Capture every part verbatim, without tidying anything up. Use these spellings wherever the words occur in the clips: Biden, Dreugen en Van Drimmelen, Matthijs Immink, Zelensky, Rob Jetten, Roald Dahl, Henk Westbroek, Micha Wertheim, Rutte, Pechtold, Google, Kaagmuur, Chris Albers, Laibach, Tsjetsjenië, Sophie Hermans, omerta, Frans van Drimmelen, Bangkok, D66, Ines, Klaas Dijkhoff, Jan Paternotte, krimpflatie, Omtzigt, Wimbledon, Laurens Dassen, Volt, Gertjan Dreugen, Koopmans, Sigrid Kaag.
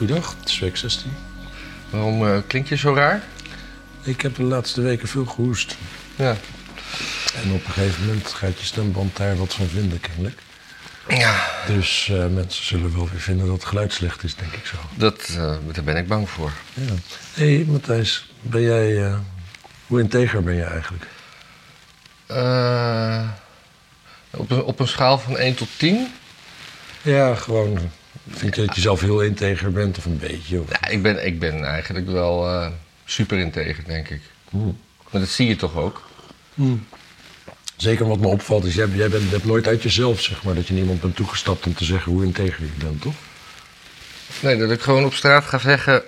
Goeiedag, het is week zestien. Waarom uh, klink je zo raar? Ik heb de laatste weken veel gehoest. Ja. En op een gegeven moment gaat je stemband daar wat van vinden, kennelijk. Ja. Dus uh, mensen zullen wel weer vinden dat het geluid slecht is, denk ik zo. Dat, uh, daar ben ik bang voor. Ja. Hé, hey, Matthijs, ben jij... Uh, hoe integer ben je eigenlijk? Uh, op, een, op een schaal van één tot tien? Ja, gewoon... Vind je dat je zelf heel integer bent of een beetje? Of... Ja, ik, ben, ik ben eigenlijk wel uh, super integer, denk ik. Mm. Maar dat zie je toch ook? Mm. Zeker wat me opvalt is, jij, jij bent, hebt nooit uit jezelf, zeg maar, dat je niemand bent toegestapt om te zeggen hoe integer je bent, toch? Nee, dat ik gewoon op straat ga zeggen...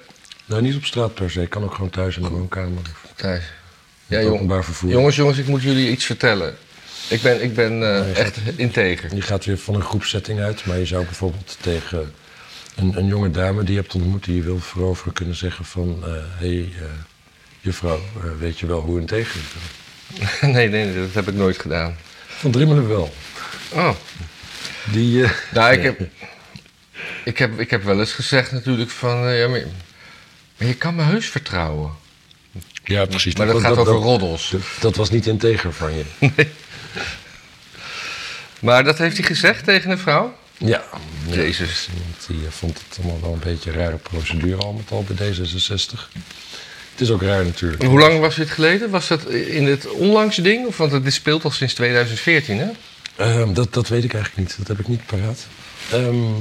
Nou, niet op straat per se. Ik kan ook gewoon thuis in de woonkamer. Thuis. Ja, jong... openbaar vervoer. Jongens, jongens, ik moet jullie iets vertellen. Ik ben, ik ben uh, nou, je echt gaat, integer. Je gaat weer van een groepsetting uit, maar je zou bijvoorbeeld tegen een, een jonge dame die je hebt ontmoet, die je wil veroveren, kunnen zeggen van... Hé, uh, hey, uh, juffrouw, uh, weet je wel hoe integer je bent? Nee, nee, nee, dat heb ik nooit gedaan. Van Drimmelen wel. Oh. Die... Uh... Nou, ik heb, ik, heb, ik heb wel eens gezegd natuurlijk van... Uh, ja, maar, maar je kan me heus vertrouwen. Ja, precies. Maar dat, dat gaat dat, over dat, roddels. Dat, dat was niet integer van je. Nee. Maar dat heeft hij gezegd tegen een vrouw? Ja. Jezus. Die uh, vond het allemaal wel een beetje een rare procedure al met al bij D zesenzestig. Het is ook raar natuurlijk. En hoe lang was dit geleden? Was dat in het onlangs ding? Of, want dit speelt al sinds tweeduizend veertien, hè? Um, dat, dat weet ik eigenlijk niet. Dat heb ik niet paraat. Um,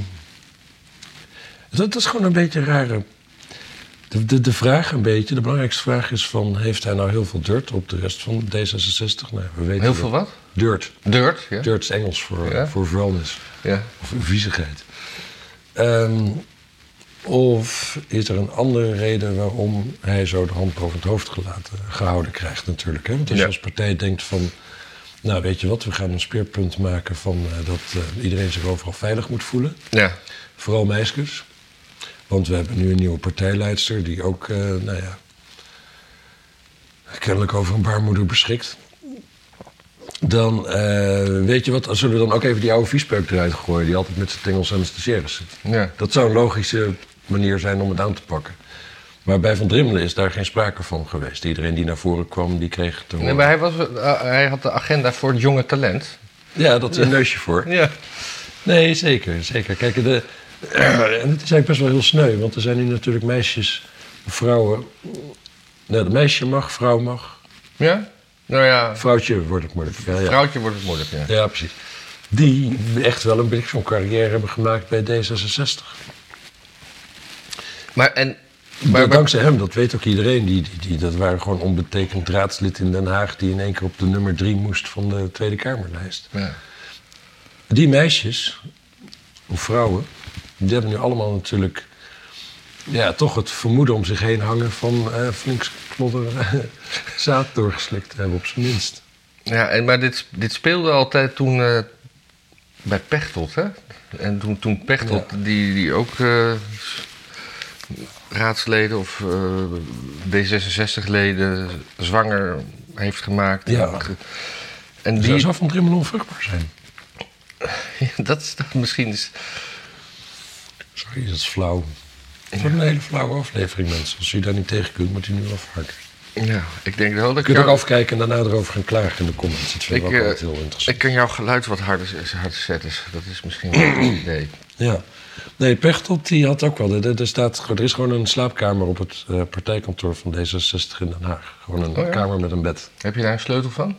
dat, dat is gewoon een beetje een rare... De, de, de vraag een beetje, de belangrijkste vraag is van... Heeft hij nou heel veel dirt op de rest van D zesenzestig? Nou, we weten heel veel wat? Dirt. Dirt, ja. Dirt is Engels voor, ja. voor vuilnis. Ja. Of viezigheid. Um, Of is er een andere reden waarom hij zo de hand boven het hoofd gelaten, gehouden krijgt natuurlijk. Hè? Want als je ja. als partij denkt van... Nou, weet je wat, we gaan een speerpunt maken van uh, dat uh, iedereen zich overal veilig moet voelen. Ja. Vooral meisjes. Want we hebben nu een nieuwe partijleidster die ook, uh, nou ja... kennelijk over een baarmoeder beschikt. Dan, uh, weet je wat, zullen we dan ook even die oude viespeuk eruit gooien... die altijd met zijn tengels en de stagiaires zit. Ja. Dat zou een logische manier zijn om het aan te pakken. Maar bij Van Drimmelen is daar geen sprake van geweest. Iedereen die naar voren kwam, die kreeg te horen. Nee, maar hij, was, uh, hij had de agenda voor het jonge talent. Ja, dat is een neusje voor. Ja. Nee, zeker, zeker. Kijk, de, uh, en het is eigenlijk best wel heel sneu... want er zijn nu natuurlijk meisjes, vrouwen... Nou, de meisje mag, vrouw mag. Ja. Nou ja, vrouwtje wordt het moeilijk. Ja, ja. Vrouwtje wordt het moeilijk, ja. Ja, precies. Die echt wel een beetje zo'n carrière hebben gemaakt bij D zesenzestig. Maar en... Maar, dankzij maar, hem, dat weet ook iedereen. Die, die, die, dat waren gewoon onbetekend raadslid in Den Haag... die in één keer op de nummer drie moest van de Tweede Kamerlijst. Ja. Die meisjes, of vrouwen, die hebben nu allemaal natuurlijk... Ja, toch het vermoeden om zich heen hangen van uh, flink klodder uh, zaad doorgeslikt te hebben, op zijn minst. Ja, en, maar dit, dit speelde altijd toen uh, bij Pechtold, hè? En toen, toen Pechtold, ja. die, die ook uh, raadsleden of uh, D zesenzestig-leden zwanger heeft gemaakt. Ja. En, ge, en die... Zou zelf Van Drimmelen onvruchtbaar zijn? Ja, dat is dat misschien... Is... Sorry, dat is flauw. Het wordt een hele flauwe aflevering, mensen. Als u daar niet tegen kunt, moet u nu afhaken. Ja, ik denk wel dat ik... Je kunt jou... ook afkijken en daarna erover gaan klagen in de comments. Dat vind ik, ik ook uh, heel interessant. Ik kan jouw geluid wat harder, harder zetten. Dat is misschien wel een idee. Ja. Nee, Pechtold, die had ook wel... Er, er, staat, er is gewoon een slaapkamer op het uh, partijkantoor van D zesenzestig in Den Haag. Gewoon een oh, ja. kamer met een bed. Heb je daar een sleutel van?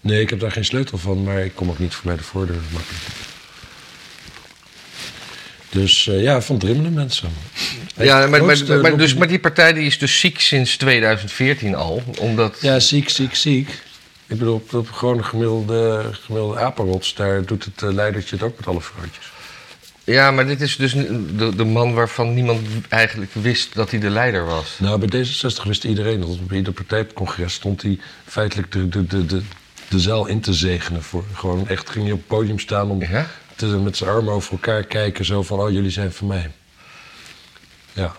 Nee, ik heb daar geen sleutel van, maar ik kom ook niet voorbij de voordeur makkelijk. Dus uh, ja, Van Drimmelen, mensen. Ja, maar, grootste, maar, maar, dus, maar die partij die is dus ziek sinds tweeduizend veertien al, omdat... Ja, ziek, ziek, ziek. Ik bedoel, op, op gewoon een gemiddelde, gemiddelde apenrots, daar doet het uh, leidertje het ook met alle vrouwtjes. Ja, maar dit is dus de, de man waarvan niemand eigenlijk wist dat hij de leider was. Nou, bij D zesenzestig wist iedereen dat. Bij ieder partijcongres stond hij feitelijk de, de, de, de, de zaal in te zegenen. Voor. Gewoon echt ging hij op het podium staan om... Ja? Met z'n armen over elkaar kijken, zo van, oh, jullie zijn van mij. Ja.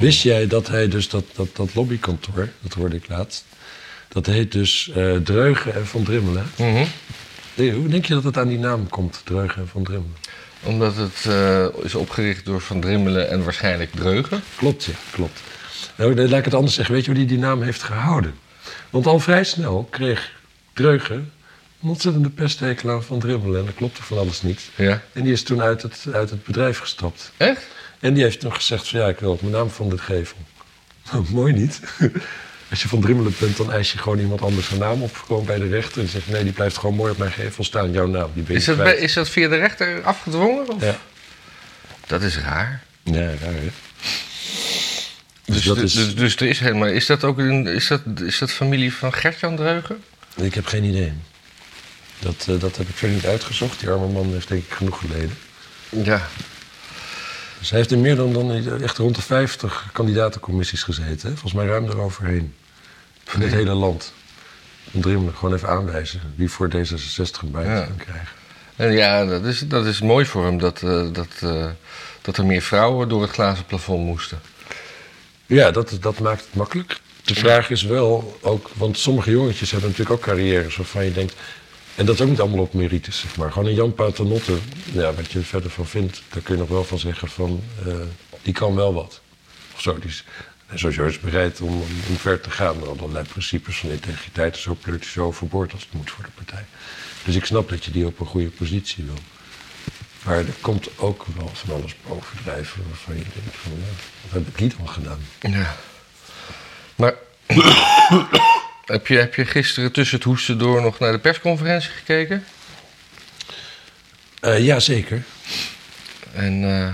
Wist jij dat hij dus, dat, dat, dat lobbykantoor, dat hoorde ik laatst... dat heet dus uh, Dreugen en Van Drimmelen. Mm-hmm. Hoe denk je dat het aan die naam komt, Dreugen en Van Drimmelen? Omdat het uh, is opgericht door Van Drimmelen en waarschijnlijk Dreugen. Klopt, ja, klopt. Nou, laat ik het anders zeggen. Weet je hoe die die naam heeft gehouden? Want al vrij snel kreeg Dreugen een ontzettende pesthekel aan Van Drimmelen. En dat klopte van alles niet. Ja. En die is toen uit het, uit het bedrijf gestapt. Echt? En die heeft toen gezegd van ja, ik wil op mijn naam van de gevel. Nou, mooi niet. Als je Van Drimmelen bent, dan eis je gewoon iemand anders een naam op. Gewoon bij de rechter. En dan zeg je, nee, die blijft gewoon mooi op mijn gevel staan. Jouw naam, die ben je is dat, bij, is dat via de rechter afgedwongen? Of? Ja. Dat is raar. Ja, raar hè. Dus, dus, dat is... dus, dus er is helemaal... Is dat ook een, is dat, is dat familie van Gertjan Dreugen? Ik heb geen idee. Dat, uh, dat heb ik verder niet uitgezocht. Die arme man heeft denk ik genoeg geleden. Ja. Dus hij heeft in meer dan, dan echt rond de vijftig kandidatencommissies gezeten. Hè? Volgens mij ruim eroverheen. Van dit hele land. Van Drimmelen, gewoon even aanwijzen wie voor D zesenzestig een bijdrage ja. kan krijgen. En ja, dat is, dat is mooi voor hem dat, uh, dat, uh, dat er meer vrouwen door het glazen plafond moesten. Ja, dat, dat maakt het makkelijk. De vraag is wel ook, want sommige jongetjes hebben natuurlijk ook carrières waarvan je denkt... En dat is ook niet allemaal op merites, zeg maar. Gewoon een Jan Paternotte, ja, wat je er verder van vindt... daar kun je nog wel van zeggen van, uh, die kan wel wat. Of zo, die is, sowieso is bereid om, om, om ver te gaan... met allerlei principes van integriteit en zo pleurt hij zo overboord als het moet voor de partij. Dus ik snap dat je die op een goede positie wil. Maar er komt ook wel van alles bovendrijven waarvan je denkt van... Ja, wat heb ik niet al gedaan? Ja. Maar... Heb je, heb je gisteren tussen het hoesten door nog naar de persconferentie gekeken? Uh, ja, zeker. En uh,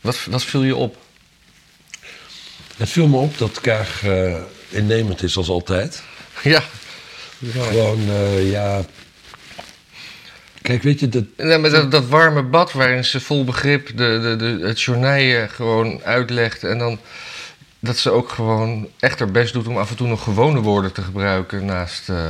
wat, wat viel je op? Het viel me op dat Kaag uh, innemend is als altijd. Ja. Gewoon, uh, ja... Kijk, weet je... Dat... Nee, maar dat, dat warme bad waarin ze vol begrip de, de, de, het journaille gewoon uitlegt en dan... Dat ze ook gewoon echt haar best doet om af en toe nog gewone woorden te gebruiken naast... Uh,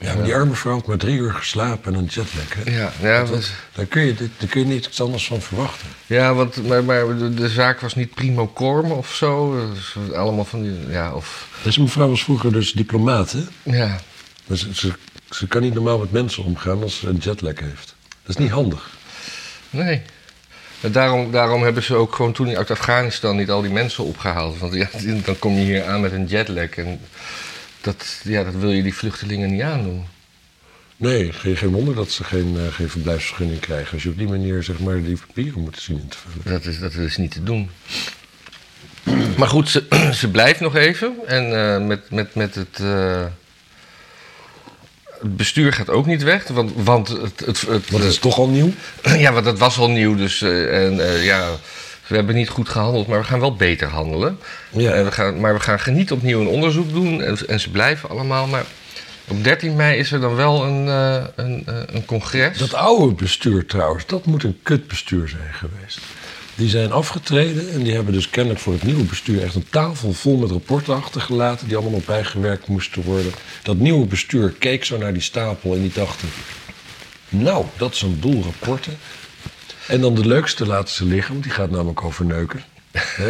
ja, maar die arme vrouw had maar drie uur geslapen en een jetlag, hè? Ja, ja dat, dat, daar, kun je, daar kun je niets anders van verwachten. Ja, want maar, maar de, de zaak was niet primo corm of zo. Dus allemaal van die... Ja, of... Deze mevrouw was vroeger dus diplomaat, hè? Ja. Dus ze, ze, ze kan niet normaal met mensen omgaan als ze een jetlag heeft. Dat is niet handig. Nee. Daarom, daarom hebben ze ook gewoon toen uit Afghanistan niet al die mensen opgehaald. Want ja, dan kom je hier aan met een jetlag. En dat, ja, dat wil je die vluchtelingen niet aandoen. Nee, geen, geen wonder dat ze geen, geen verblijfsvergunning krijgen. Als je op die manier zeg maar, die papieren moet zien in te vullen. Dat is, dat is niet te doen. Maar goed, ze, ze blijft nog even. En uh, met, met, met het... Uh... Het bestuur gaat ook niet weg, want, want het, het, het... Want het is toch al nieuw? Ja, want het was al nieuw, dus uh, en, uh, ja, we hebben niet goed gehandeld, maar we gaan wel beter handelen. Ja. En we gaan, maar we gaan niet opnieuw een onderzoek doen en, en ze blijven allemaal. Maar op dertien mei is er dan wel een, uh, een, uh, een congres. Dat oude bestuur trouwens, dat moet een kutbestuur zijn geweest. Die zijn afgetreden en die hebben dus kennelijk voor het nieuwe bestuur... echt een tafel vol met rapporten achtergelaten... die allemaal nog bijgewerkt moesten worden. Dat nieuwe bestuur keek zo naar die stapel en die dachten... nou, dat is een boel rapporten. En dan de leukste laten ze liggen, want die gaat namelijk over neuken. He?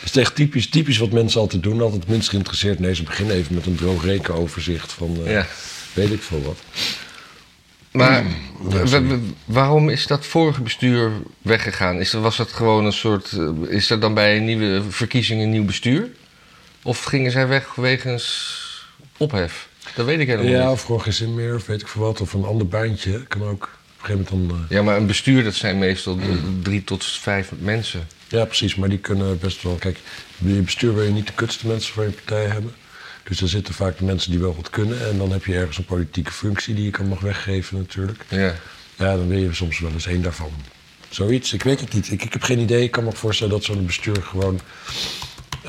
Dat is echt typisch, typisch wat mensen altijd doen. Altijd minst geïnteresseerd. Nee, ze beginnen even met een droog rekenoverzicht van uh, ja. weet ik veel wat. Maar waarom is dat vorige bestuur weggegaan? Is dat, was dat gewoon een soort... Is dat dan bij een nieuwe verkiezing een nieuw bestuur? Of gingen zij weg wegens ophef? Dat weet ik helemaal ja, niet. Ja, of gewoon geen zin meer, of weet ik veel wat. Of een ander baantje, kan ook. Op een gegeven moment dan... Ja, maar een bestuur, dat zijn meestal drie tot vijf mensen. Ja, precies, maar die kunnen best wel... Kijk, bij je bestuur wil je niet de kutste mensen voor je partij hebben. Dus daar zitten vaak de mensen die wel wat kunnen. En dan heb je ergens een politieke functie die je kan mag weggeven natuurlijk. Ja. Ja, dan wil je soms wel eens één daarvan. Zoiets, ik weet het niet. Ik, ik heb geen idee. Ik kan me ook voorstellen dat zo'n bestuur gewoon...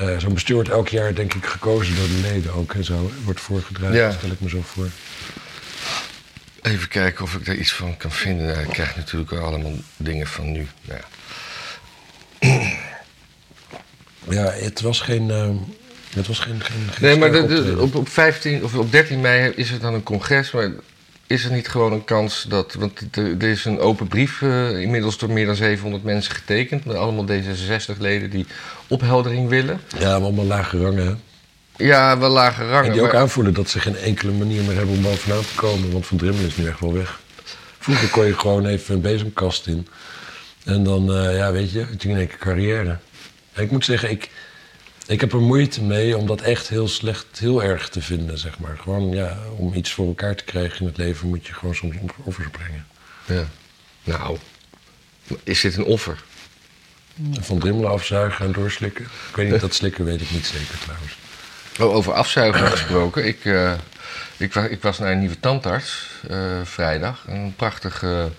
Uh, zo'n bestuur wordt elk jaar denk ik gekozen door de leden ook en zo. Wordt voorgedragen, ja. Stel ik me zo voor. Even kijken of ik daar iets van kan vinden. Ik krijg natuurlijk allemaal dingen van nu. Ja, ja het was geen... Uh... Dat was geen, geen, geen nee, maar de, de, op, op, vijftien, of op dertien mei is er dan een congres. Maar is er niet gewoon een kans dat... Want er is een open brief uh, inmiddels door meer dan zevenhonderd mensen getekend. Met allemaal D zesenzestig-leden die opheldering willen. Ja, maar allemaal lage rangen, hè? Ja, wel lage rangen. En die ook maar... aanvoelen dat ze geen enkele manier meer hebben om bovenaan te komen. Want Van Drimmelen is nu echt wel weg. Vroeger kon je gewoon even een bezemkast in. En dan, uh, ja, weet je, toen in één keer carrière. En ik moet zeggen, ik, ik heb er moeite mee om dat echt heel slecht, heel erg te vinden, zeg maar. Gewoon, ja, om iets voor elkaar te krijgen in het leven moet je gewoon soms offers brengen. Ja, nou, is dit een offer? Van Drimmelen afzuigen en doorslikken? Ik weet niet, dat slikken weet ik niet zeker trouwens. Oh, over afzuigen gesproken. Ik, uh, ik, ik was naar een nieuwe tandarts uh, vrijdag. Een prachtige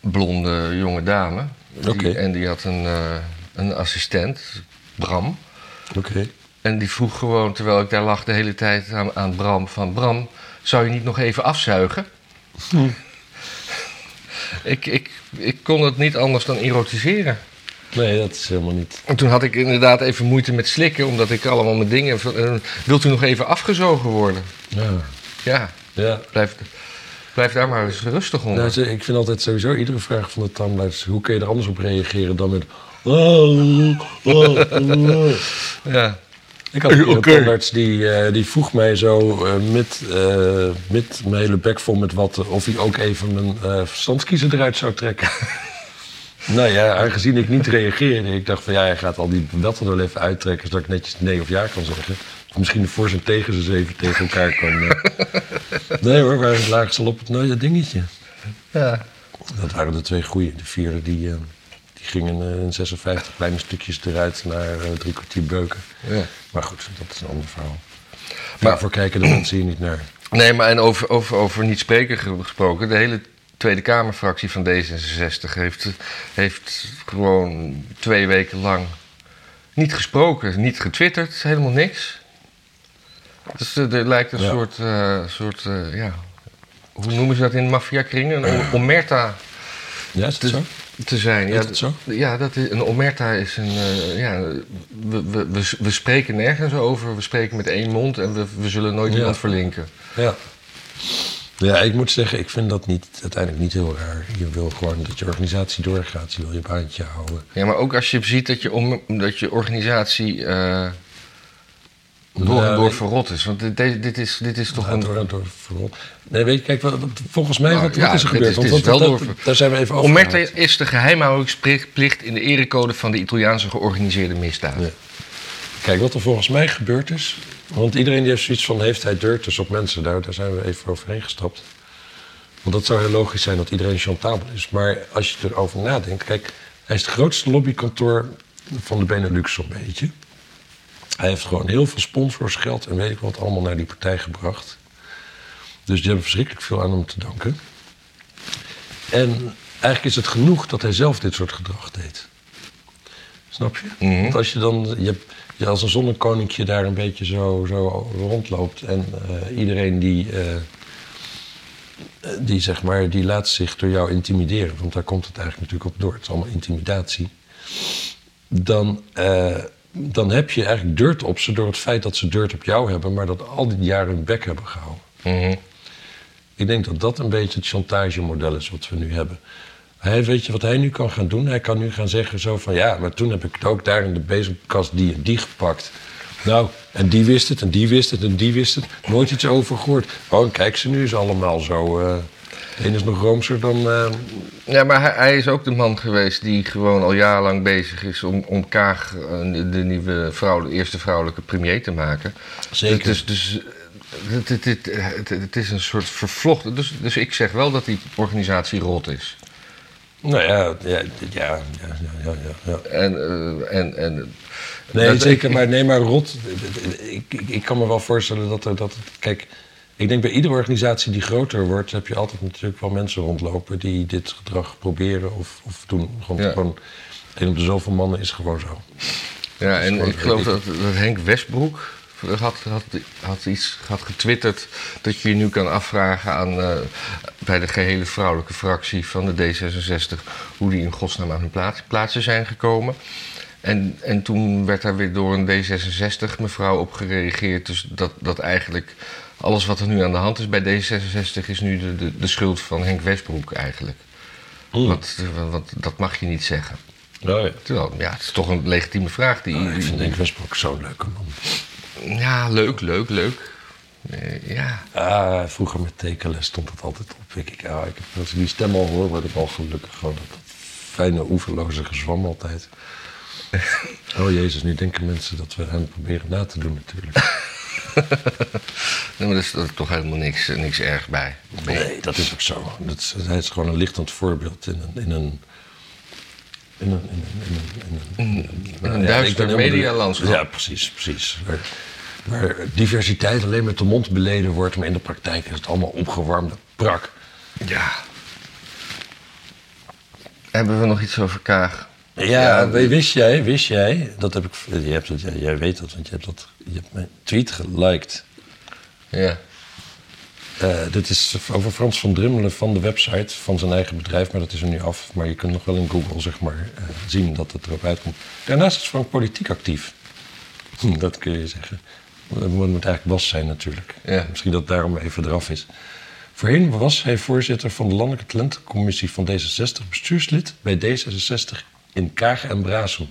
blonde jonge dame. Die, okay. En die had een, uh, een assistent, Bram. Okay. En die vroeg gewoon, terwijl ik daar lag de hele tijd aan, aan Bram... van Bram, zou je niet nog even afzuigen? Hm. ik, ik, ik kon het niet anders dan erotiseren. Nee, dat is helemaal niet. En toen had ik inderdaad even moeite met slikken, omdat ik allemaal mijn dingen... Uh, wilt u nog even afgezogen worden? Ja. Ja, ja. Blijf, blijf daar maar eens rustig onder. Nou, ik vind altijd sowieso, iedere vraag van de tandarts... hoe kun je er anders op reageren dan met... Ja. Ik had een okay. tandarts die, uh, die vroeg mij zo uh, met, uh, met mijn hele bek vol met watten... of hij ook even mijn uh, verstandskiezer eruit zou trekken. Nou ja, aangezien ik niet reageerde, ik dacht van ja, hij gaat al die wetten wel even uittrekken... zodat ik netjes nee of ja kan zeggen. Of misschien de voor's en tegen's eens even tegen elkaar kan. Uh... Nee hoor, wij lagen ze al op het nou, dat dingetje. Ja. Dat waren de twee goeie. De vierde die, uh, die gingen uh, in zesenvijftig kleine stukjes eruit naar uh, drie kwartier beuken. Ja. Maar goed, dat is een ander verhaal. Maar ja, voor kijken de mensen hier niet naar. Nee, maar en over, over, over niet spreken gesproken, de hele... De Tweede Kamerfractie van D zesenzestig heeft, heeft gewoon twee weken lang niet gesproken, niet getwitterd, helemaal niks. Dus er, er lijkt een ja. soort, uh, soort uh, ja, hoe noemen ze dat in maffiakringen? Een omerta ja, is te, zo? te zijn. Ja, is dat zo? Ja, dat is, een omerta is een, uh, ja, we, we, we, we spreken nergens over, we spreken met één mond en we, we zullen nooit iemand ja. verlinken. Ja. Ja, ik moet zeggen, ik vind dat niet, uiteindelijk niet heel raar. Je wil gewoon dat je organisatie doorgaat, je wil je baantje houden. Ja, maar ook als je ziet dat je, om, dat je organisatie uh, door en door verrot is. Want dit, dit, is, dit is toch ja, een... Door en door verrot. Nee, weet je, kijk, wat, volgens mij, nou, wat, wat ja, is er gebeurd? Dit is, dit is want, wel dat, door... Daar zijn we even over. Omerta is de geheimhoudingsplicht in de erecode van de Italiaanse georganiseerde misdaad. Ja. Kijk, wat er volgens mij gebeurd is... Want iedereen die heeft zoiets van, heeft hij deurtjes op mensen? Daar, daar zijn we even overheen gestapt. Want dat zou heel logisch zijn dat iedereen chantabel is. Maar als je erover nadenkt... Kijk, hij is het grootste lobbykantoor van de Benelux zo'n beetje. Hij heeft gewoon heel veel sponsorsgeld en weet ik wat allemaal naar die partij gebracht. Dus die hebben verschrikkelijk veel aan hem te danken. En eigenlijk is het genoeg dat hij zelf dit soort gedrag deed. Snap je? Mm-hmm. Want als je dan... Je hebt, Ja, als een zonnekoninkje daar een beetje zo, zo rondloopt... en uh, iedereen die, uh, die, zeg maar, die laat zich door jou intimideren... want daar komt het eigenlijk natuurlijk op door, het is allemaal intimidatie... dan, uh, dan heb je eigenlijk dirt op ze door het feit dat ze dirt op jou hebben... maar dat al die jaren hun bek hebben gehouden. Mm-hmm. Ik denk dat dat een beetje het chantagemodel is wat we nu hebben... Hij, weet je wat hij nu kan gaan doen? Hij kan nu gaan zeggen zo van... ja, maar toen heb ik het ook daar in de bezemkast die en die gepakt. Nou, en die wist het, en die wist het, en die wist het. Nooit iets over gehoord. Oh, kijk, ze nu is allemaal zo... Uh, de ene is nog roomser dan... Uh... Ja, maar hij, hij is ook de man geweest die gewoon al jarenlang bezig is... om, om Kaag uh, de nieuwe vrouw, de eerste vrouwelijke premier te maken. Zeker. Dus... dus het, het, het, het, het is een soort vervlochten... Dus, dus ik zeg wel dat die organisatie rot is. Nou ja, ja, ja, ja, ja, ja. En, uh, en, en... Nee, zeker, ik, maar, nee, maar rot... Ik, ik, ik kan me wel voorstellen dat er... Dat, kijk, ik denk bij iedere organisatie die groter wordt... heb je altijd natuurlijk wel mensen rondlopen... die dit gedrag proberen of, of doen. Gewoon, ja. gewoon, een op de zoveel mannen is gewoon zo. Ja, en ik geloof dat, dat Henk Westbroek... Had, had, had iets had getwitterd dat je je nu kan afvragen aan, uh, bij de gehele vrouwelijke fractie van de D zesenzestig... hoe die in godsnaam aan hun plaats, plaatsen zijn gekomen. En, en toen werd daar weer door een D zesenzestig-mevrouw op gereageerd... dus dat, dat eigenlijk alles wat er nu aan de hand is bij D zesenzestig... is nu de, de, de schuld van Henk Westbroek eigenlijk. Mm. Want, want dat mag je niet zeggen. Oh, ja. Terwijl, ja, het is toch een legitieme vraag. Die, oh, ik vind Henk Westbroek zo'n leuke man. Ja, leuk, leuk, leuk. Nee, ja. Ah, vroeger met tekenles stond dat altijd op. Ik, ik, ah, ik, als ik die stem al hoor, word ik al gelukkig. Gewoon dat fijne, oeverloze gezwam altijd. Oh jezus, nu denken mensen dat we hen proberen na te doen natuurlijk. Nee, maar dat is, dat is toch helemaal niks, niks erg bij. Nee, dat is ook zo. Dat is, hij is gewoon een lichtend voorbeeld in een... In een In een, in een, in een, in een, een duister ja, medialandschap. Ja, precies, precies. Waar, waar diversiteit alleen met de mond beleden wordt, maar in de praktijk is het allemaal opgewarmde prak. Ja. Hebben we nog iets over Kaag? Ja, ja we, wist jij, wist jij, dat heb ik, je hebt dat, jij, jij weet dat, want je hebt, dat, je hebt mijn tweet geliked. Ja. Uh, dit is over Frans van Drimmelen van de website van zijn eigen bedrijf, maar dat is er nu af. Maar je kunt nog wel in Google zeg maar, uh, zien dat het erop uitkomt. Daarnaast is Frank politiek actief. Hm, dat kun je zeggen. Dat moet eigenlijk Bas zijn natuurlijk. Ja. Misschien dat het daarom even eraf is. Voorheen was hij voorzitter van de Landelijke Talentencommissie van D zesenzestig, bestuurslid bij D zesenzestig in Kaag en Braassem.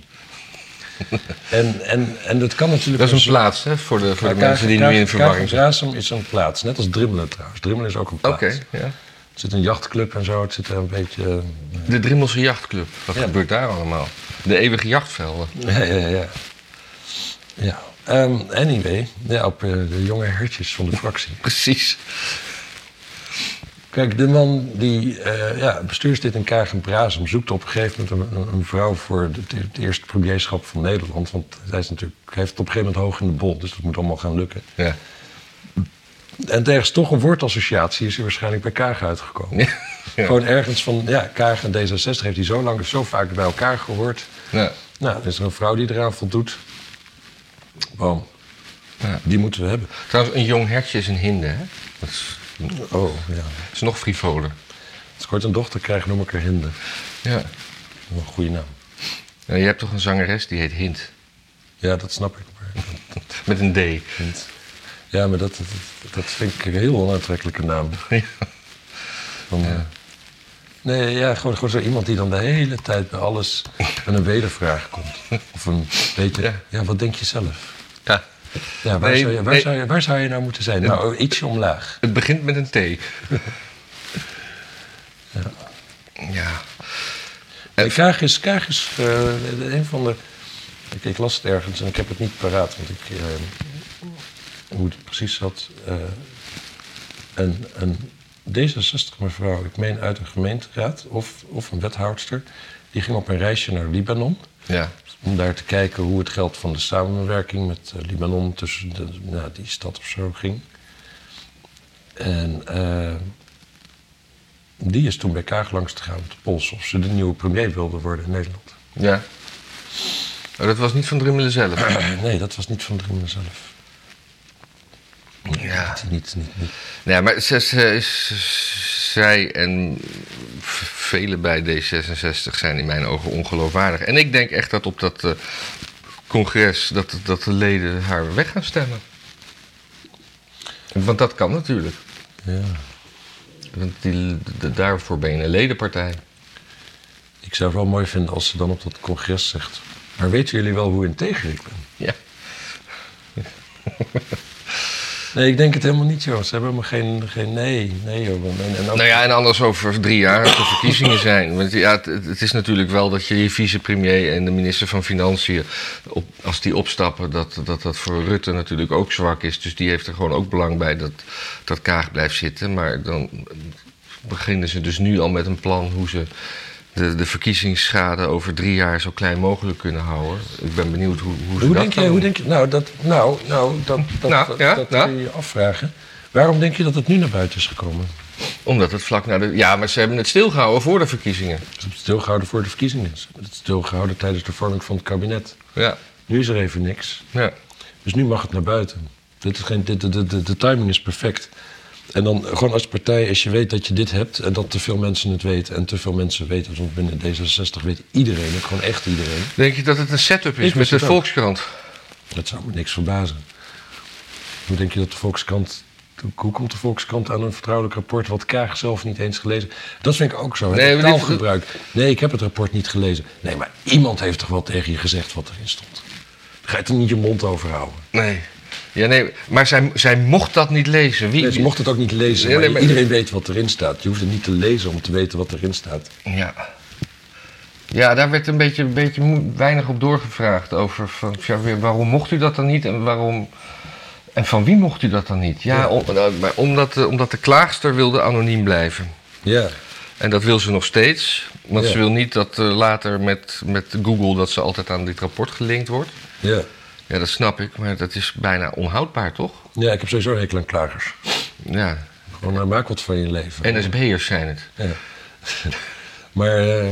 En, en, en dat kan natuurlijk... Dat is een plaats, hè, voor de, voor de Kaag, mensen die Kaag, nu in verwarring zijn. Kaag en is een plaats, net als Drimmelen trouwens. Drimmelen is ook een plaats. Okay, ja. Er zit een jachtclub en zo, het zit er een beetje... Uh, de Drimmelse jachtclub, wat ja. gebeurt daar allemaal? De eeuwige jachtvelden. Ja, ja, ja. ja. Um, anyway, ja, op uh, de jonge hertjes van de fractie. Precies. Kijk, de man die uh, ja, bestuurslid in Kaag en Braassem zoekt op een gegeven moment een, een vrouw voor het, het eerste premierschap van Nederland. Want hij, is natuurlijk, hij heeft het op een gegeven moment hoog in de bol, dus dat moet allemaal gaan lukken. Ja. En tegen toch een woordassociatie is hij waarschijnlijk bij Kaag uitgekomen. Ja. Ja. Gewoon ergens van, ja, Kaag en D zesenzestig heeft hij zo lang, zo vaak bij elkaar gehoord. Ja. Nou, dan is er een vrouw die eraan voldoet. Boom. Ja. Die moeten we hebben. Trouwens, een jong hertje is een hinde, hè? Dat is... Oh, ja. Het is nog frivoler. Als ik ooit een dochter krijg, noem ik haar Hinde. Ja. Een goede naam. Ja, je hebt toch een zangeres die heet Hint? Ja, dat snap ik. Met een D. Hint. Ja, maar dat, dat, dat vind ik een heel onaantrekkelijke naam. Ja. Van, ja. Uh, nee, ja, gewoon, gewoon zo iemand die dan de hele tijd bij alles met een wedervraag komt. Of een beetje, ja. ja, wat denk je zelf? Ja. Ja, waar, nee, zou je, waar, nee. zou je, waar zou je nou moeten zijn? Nou, ietsje omlaag. Het begint met een T. ja. ja. En Kaag is, Kaag is uh, een van de... Ik, ik las het ergens en ik heb het niet paraat, want ik... Uh, hoe het precies zat... Uh, een, een D zesenzestig-mevrouw, ik meen uit een gemeenteraad of, of een wethoudster... die ging op een reisje naar Libanon... Ja. Om daar te kijken hoe het geld van de samenwerking met uh, Libanon tussen de, nou, die stad of zo ging. En uh, die is toen bij Kaag langs te gaan te polsen of ze de nieuwe premier wilde worden in Nederland. Ja. Oh, dat was niet van Drimmelen zelf? Uh, nee, dat was niet van Drimmelen zelf. Ja. Niet, niet, niet, niet. Ja, maar ze, ze, ze, zij en velen bij D zesenzestig zijn in mijn ogen ongeloofwaardig. En ik denk echt dat op dat uh, congres dat, dat de leden haar weg gaan stemmen. Want dat kan natuurlijk. Ja. Want die, de, daarvoor ben je een ledenpartij. Ik zou het wel mooi vinden als ze dan op dat congres zegt... Maar weten jullie wel hoe integer ik ben? Ja. Nee, ik denk het helemaal niet, joh. Ze hebben helemaal geen... geen nee, nee, joh. En, en ook... Nou ja, en anders over drie jaar als er verkiezingen zijn. Want ja, het, het is natuurlijk wel dat je je vicepremier en de minister van Financiën... Op, als die opstappen, dat, dat dat voor Rutte natuurlijk ook zwak is. Dus die heeft er gewoon ook belang bij dat, dat Kaag blijft zitten. Maar dan beginnen ze dus nu al met een plan hoe ze... De, de verkiezingsschade over drie jaar zo klein mogelijk kunnen houden. Ik ben benieuwd hoe, hoe ze hoe dat denk je, Hoe denk je... Nou, dat, nou, nou, dat, dat, nou, dat, ja, dat nou. kun je je afvragen. Waarom denk je dat het nu naar buiten is gekomen? Omdat het vlak naar de... Ja, maar ze hebben het stilgehouden voor de verkiezingen. Ze hebben het stilgehouden voor de verkiezingen. Ze hebben het stilgehouden tijdens de vorming van het kabinet. Ja. Nu is er even niks. Ja. Dus nu mag het naar buiten. Dit is geen, dit, de, de, de, de timing is perfect. En dan gewoon als partij, als je weet dat je dit hebt... en dat te veel mensen het weten en te veel mensen weten... want binnen D zesenzestig weet iedereen het, gewoon echt iedereen. Denk je dat het een setup is ik met de Volkskrant? Dat zou me niks verbazen. Hoe denk je dat de Volkskrant... Hoe komt de Volkskrant aan een vertrouwelijk rapport... wat Kaag zelf niet eens gelezen? Dat vind ik ook zo, nee, het taalgebruik. Nee, ik heb het rapport niet gelezen. Nee, maar iemand heeft toch wel tegen je gezegd wat erin stond? Ga je er niet je mond over houden? Nee. Ja, nee, maar zij, zij mocht dat niet lezen. Wie... Nee, ze mocht het ook niet lezen, maar, nee, maar iedereen weet wat erin staat. Je hoeft het niet te lezen om te weten wat erin staat. Ja, ja daar werd een beetje, een beetje weinig op doorgevraagd over van, ja, waarom mocht u dat dan niet en waarom... En van wie mocht u dat dan niet? Ja, ja. Om, omdat, omdat de klaagster wilde anoniem blijven. Ja. En dat wil ze nog steeds. Want ja. ze wil niet dat uh, later met, met Google... dat ze altijd aan dit rapport gelinkt wordt. Ja. Ja, dat snap ik. Maar dat is bijna onhoudbaar, toch? Ja, ik heb sowieso een hekel aan klagers. Ja. Gewoon, nou, maak wat van je leven. N S B'ers zijn het. Ja. maar... Uh...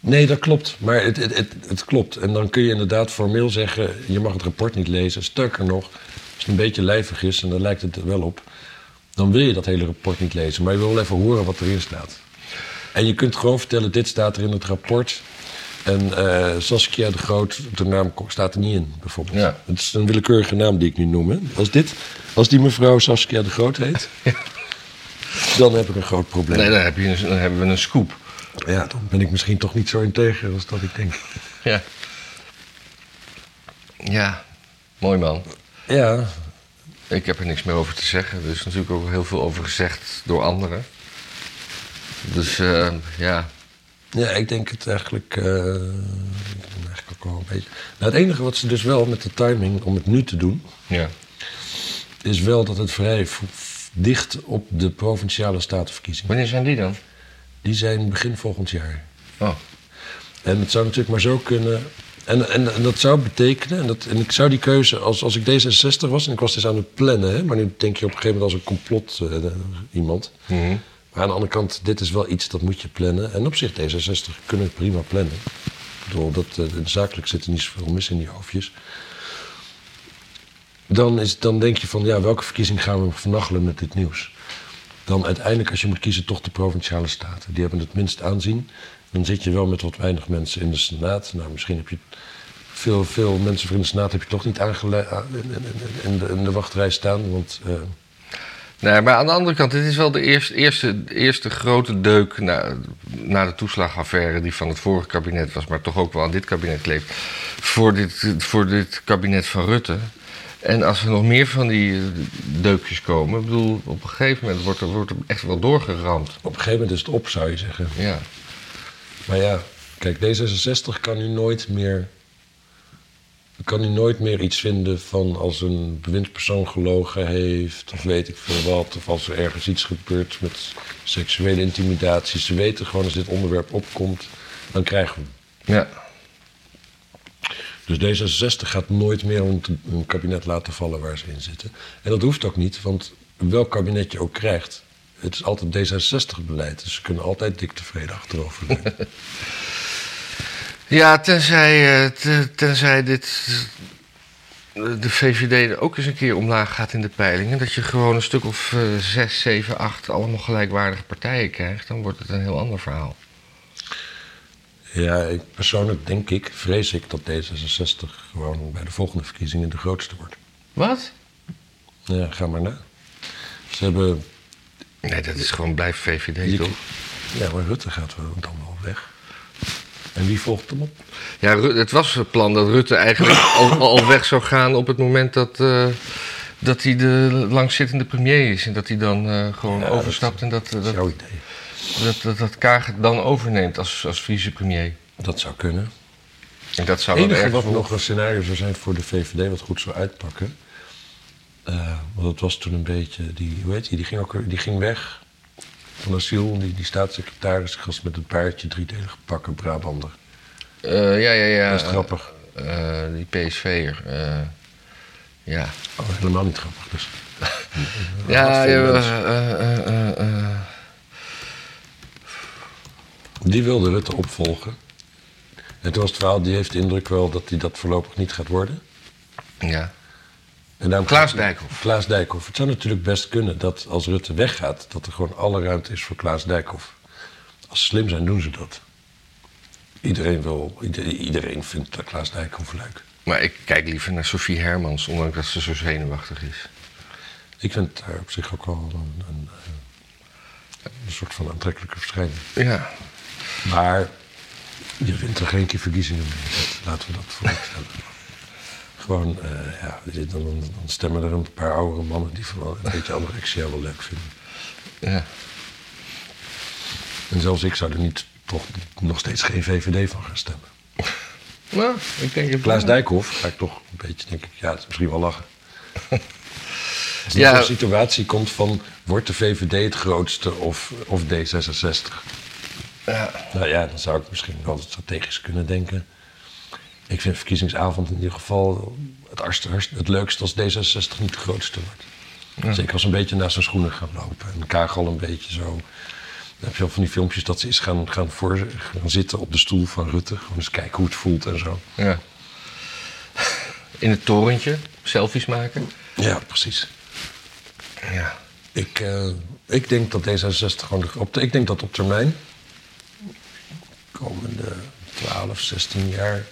Nee, dat klopt. Maar het, het, het, het klopt. En dan kun je inderdaad formeel zeggen... je mag het rapport niet lezen. Sterker nog, als het een beetje lijvig is... en daar lijkt het er wel op... dan wil je dat hele rapport niet lezen. Maar je wil wel even horen wat erin staat. En je kunt gewoon vertellen... dit staat er in het rapport. En uh, Saskia de Groot, de naam staat er niet in, bijvoorbeeld. Ja. Het is een willekeurige naam die ik nu noem. Hè. Als, dit, als die mevrouw Saskia de Groot heet... Ja. dan heb ik een groot probleem. Nee, dan, heb je een, dan hebben we een scoop. Ja, dan ben ik misschien toch niet zo integer als dat ik denk. Ja. Ja, mooi man. Ja. Ik heb er niks meer over te zeggen. Er is natuurlijk ook heel veel over gezegd door anderen. Dus, uh, ja. Ja, ik denk het eigenlijk... Uh, ik ben eigenlijk ook wel een beetje... Nou, het enige wat ze dus wel met de timing om het nu te doen... Ja. is wel dat het vrij dicht op de provinciale statenverkiezingen... Wanneer zijn die dan? Die zijn begin volgend jaar. Oh. En het zou natuurlijk maar zo kunnen... En, en, en dat zou betekenen... En, dat, en ik zou die keuze... Als, als ik D zesenzestig was... En ik was dus aan het plannen... Hè, maar nu denk je op een gegeven moment als een complot uh, iemand. Mm-hmm. Maar aan de andere kant... Dit is wel iets dat moet je plannen. En op zich D zesenzestig kunnen we prima plannen. Ik bedoel, dat, uh, zakelijk zit er niet zoveel mis in die hoofdjes. Dan, is, dan denk je van... Ja, welke verkiezing gaan we vernachelen met dit nieuws? Dan uiteindelijk, als je moet kiezen, toch de provinciale staten. Die hebben het minst aanzien. Dan zit je wel met wat weinig mensen in de Senaat. Nou, misschien heb je veel, veel mensen voor in de Senaat... heb je toch niet aangele- in, de, in de wachtrij staan, want... Uh... Nee, maar aan de andere kant, dit is wel de eerste, eerste, eerste grote deuk... Na, na de toeslagaffaire die van het vorige kabinet was... maar toch ook wel aan dit kabinet kleeft... voor dit, voor dit kabinet van Rutte... En als er nog meer van die deukjes komen... Ik bedoel, op een gegeven moment wordt er, wordt er echt wel doorgeramd. Op een gegeven moment is het op, zou je zeggen. Ja. Maar ja, kijk, D zesenzestig kan nu nooit meer... kan nu nooit meer iets vinden van als een bewindspersoon gelogen heeft... of weet ik veel wat, of als er ergens iets gebeurt met seksuele intimidatie. Ze weten gewoon, als dit onderwerp opkomt, dan krijgen we hem. Ja. Dus D zesenzestig gaat nooit meer een kabinet laten vallen waar ze in zitten. En dat hoeft ook niet, want welk kabinet je ook krijgt... het is altijd D zesenzestig-beleid, dus ze kunnen altijd dik tevreden achterover liggen. Ja, tenzij, tenzij dit, de V V D ook eens een keer omlaag gaat in de peilingen... dat je gewoon een stuk of zes, zeven, acht allemaal gelijkwaardige partijen krijgt... dan wordt het een heel ander verhaal. Ja, ik, persoonlijk denk ik, vrees ik dat D zesenzestig gewoon bij de volgende verkiezingen de grootste wordt. Wat? Ja, ga maar na. Ze hebben... Nee, dat is gewoon blijf V V D, je, toch? Ja, maar Rutte gaat dan wel weg. En wie volgt hem op? Ja, het was het plan dat Rutte eigenlijk al, al weg zou gaan op het moment dat... Uh... dat hij de langzittende premier is en dat hij dan uh, gewoon ja, overstapt... Dat, en dat, uh, dat, dat, dat, dat, dat Kaag het dan overneemt als, als vicepremier. Dat zou kunnen. En dat zou het enige wat nog een scenario zou zijn voor de V V D... wat goed zou uitpakken... Uh, want dat was toen een beetje... Die, hoe heet die, die, ging ook, die ging weg van asiel... die, die staatssecretaris gast met het paardje... driedelig pakken Brabander. Uh, ja, ja, ja. Dat is grappig. Uh, uh, die P S V'er... Uh. Ja. Oh, helemaal niet grappig, dus. ja, ja uh, uh, uh, uh. Die wilde Rutte opvolgen. En toen was het verhaal, die heeft de indruk wel dat hij dat voorlopig niet gaat worden. Ja. En Klaas Dijkhoff. Klaas Dijkhoff. Het zou natuurlijk best kunnen dat als Rutte weggaat... dat er gewoon alle ruimte is voor Klaas Dijkhoff. Als ze slim zijn, doen ze dat. Iedereen, wil, iedereen vindt dat Klaas Dijkhoff leuk. Maar ik kijk liever naar Sophie Hermans, ondanks dat ze zo zenuwachtig is. Ik vind haar op zich ook wel een, een, een soort van aantrekkelijke verschijning. Ja. Maar je wint er geen keer verkiezingen mee. Laten we dat voorstellen. Gewoon, uh, ja, dan, dan stemmen er een paar oudere mannen die vooral een beetje anorexia wel leuk vinden. Ja. En zelfs ik zou er niet, toch nog steeds geen V V D van gaan stemmen. Nou, ik denk... Klaas Dijkhoff ga ik toch een beetje, denk ik, ja, het is misschien wel lachen. Als er ja. Zo'n situatie komt van, wordt de V V D het grootste of, of D zesenzestig? Ja. Nou ja, dan zou ik misschien wel strategisch kunnen denken. Ik vind verkiezingsavond in ieder geval het, arst, het leukste als D zesenzestig niet de grootste wordt. Ja. Zeker als ze een beetje naast zijn schoenen gaan lopen. En Kaag al een beetje zo. Dan heb je al van die filmpjes dat ze is gaan, gaan, voor, gaan zitten op de stoel van Rutte. Gewoon eens kijken hoe het voelt en zo. Ja. In het torentje, selfies maken. Ja, precies. Ja. Ik, uh, ik denk dat D zesenzestig gewoon... De, op de, ik denk dat op termijn, komende twaalf, zestien jaar...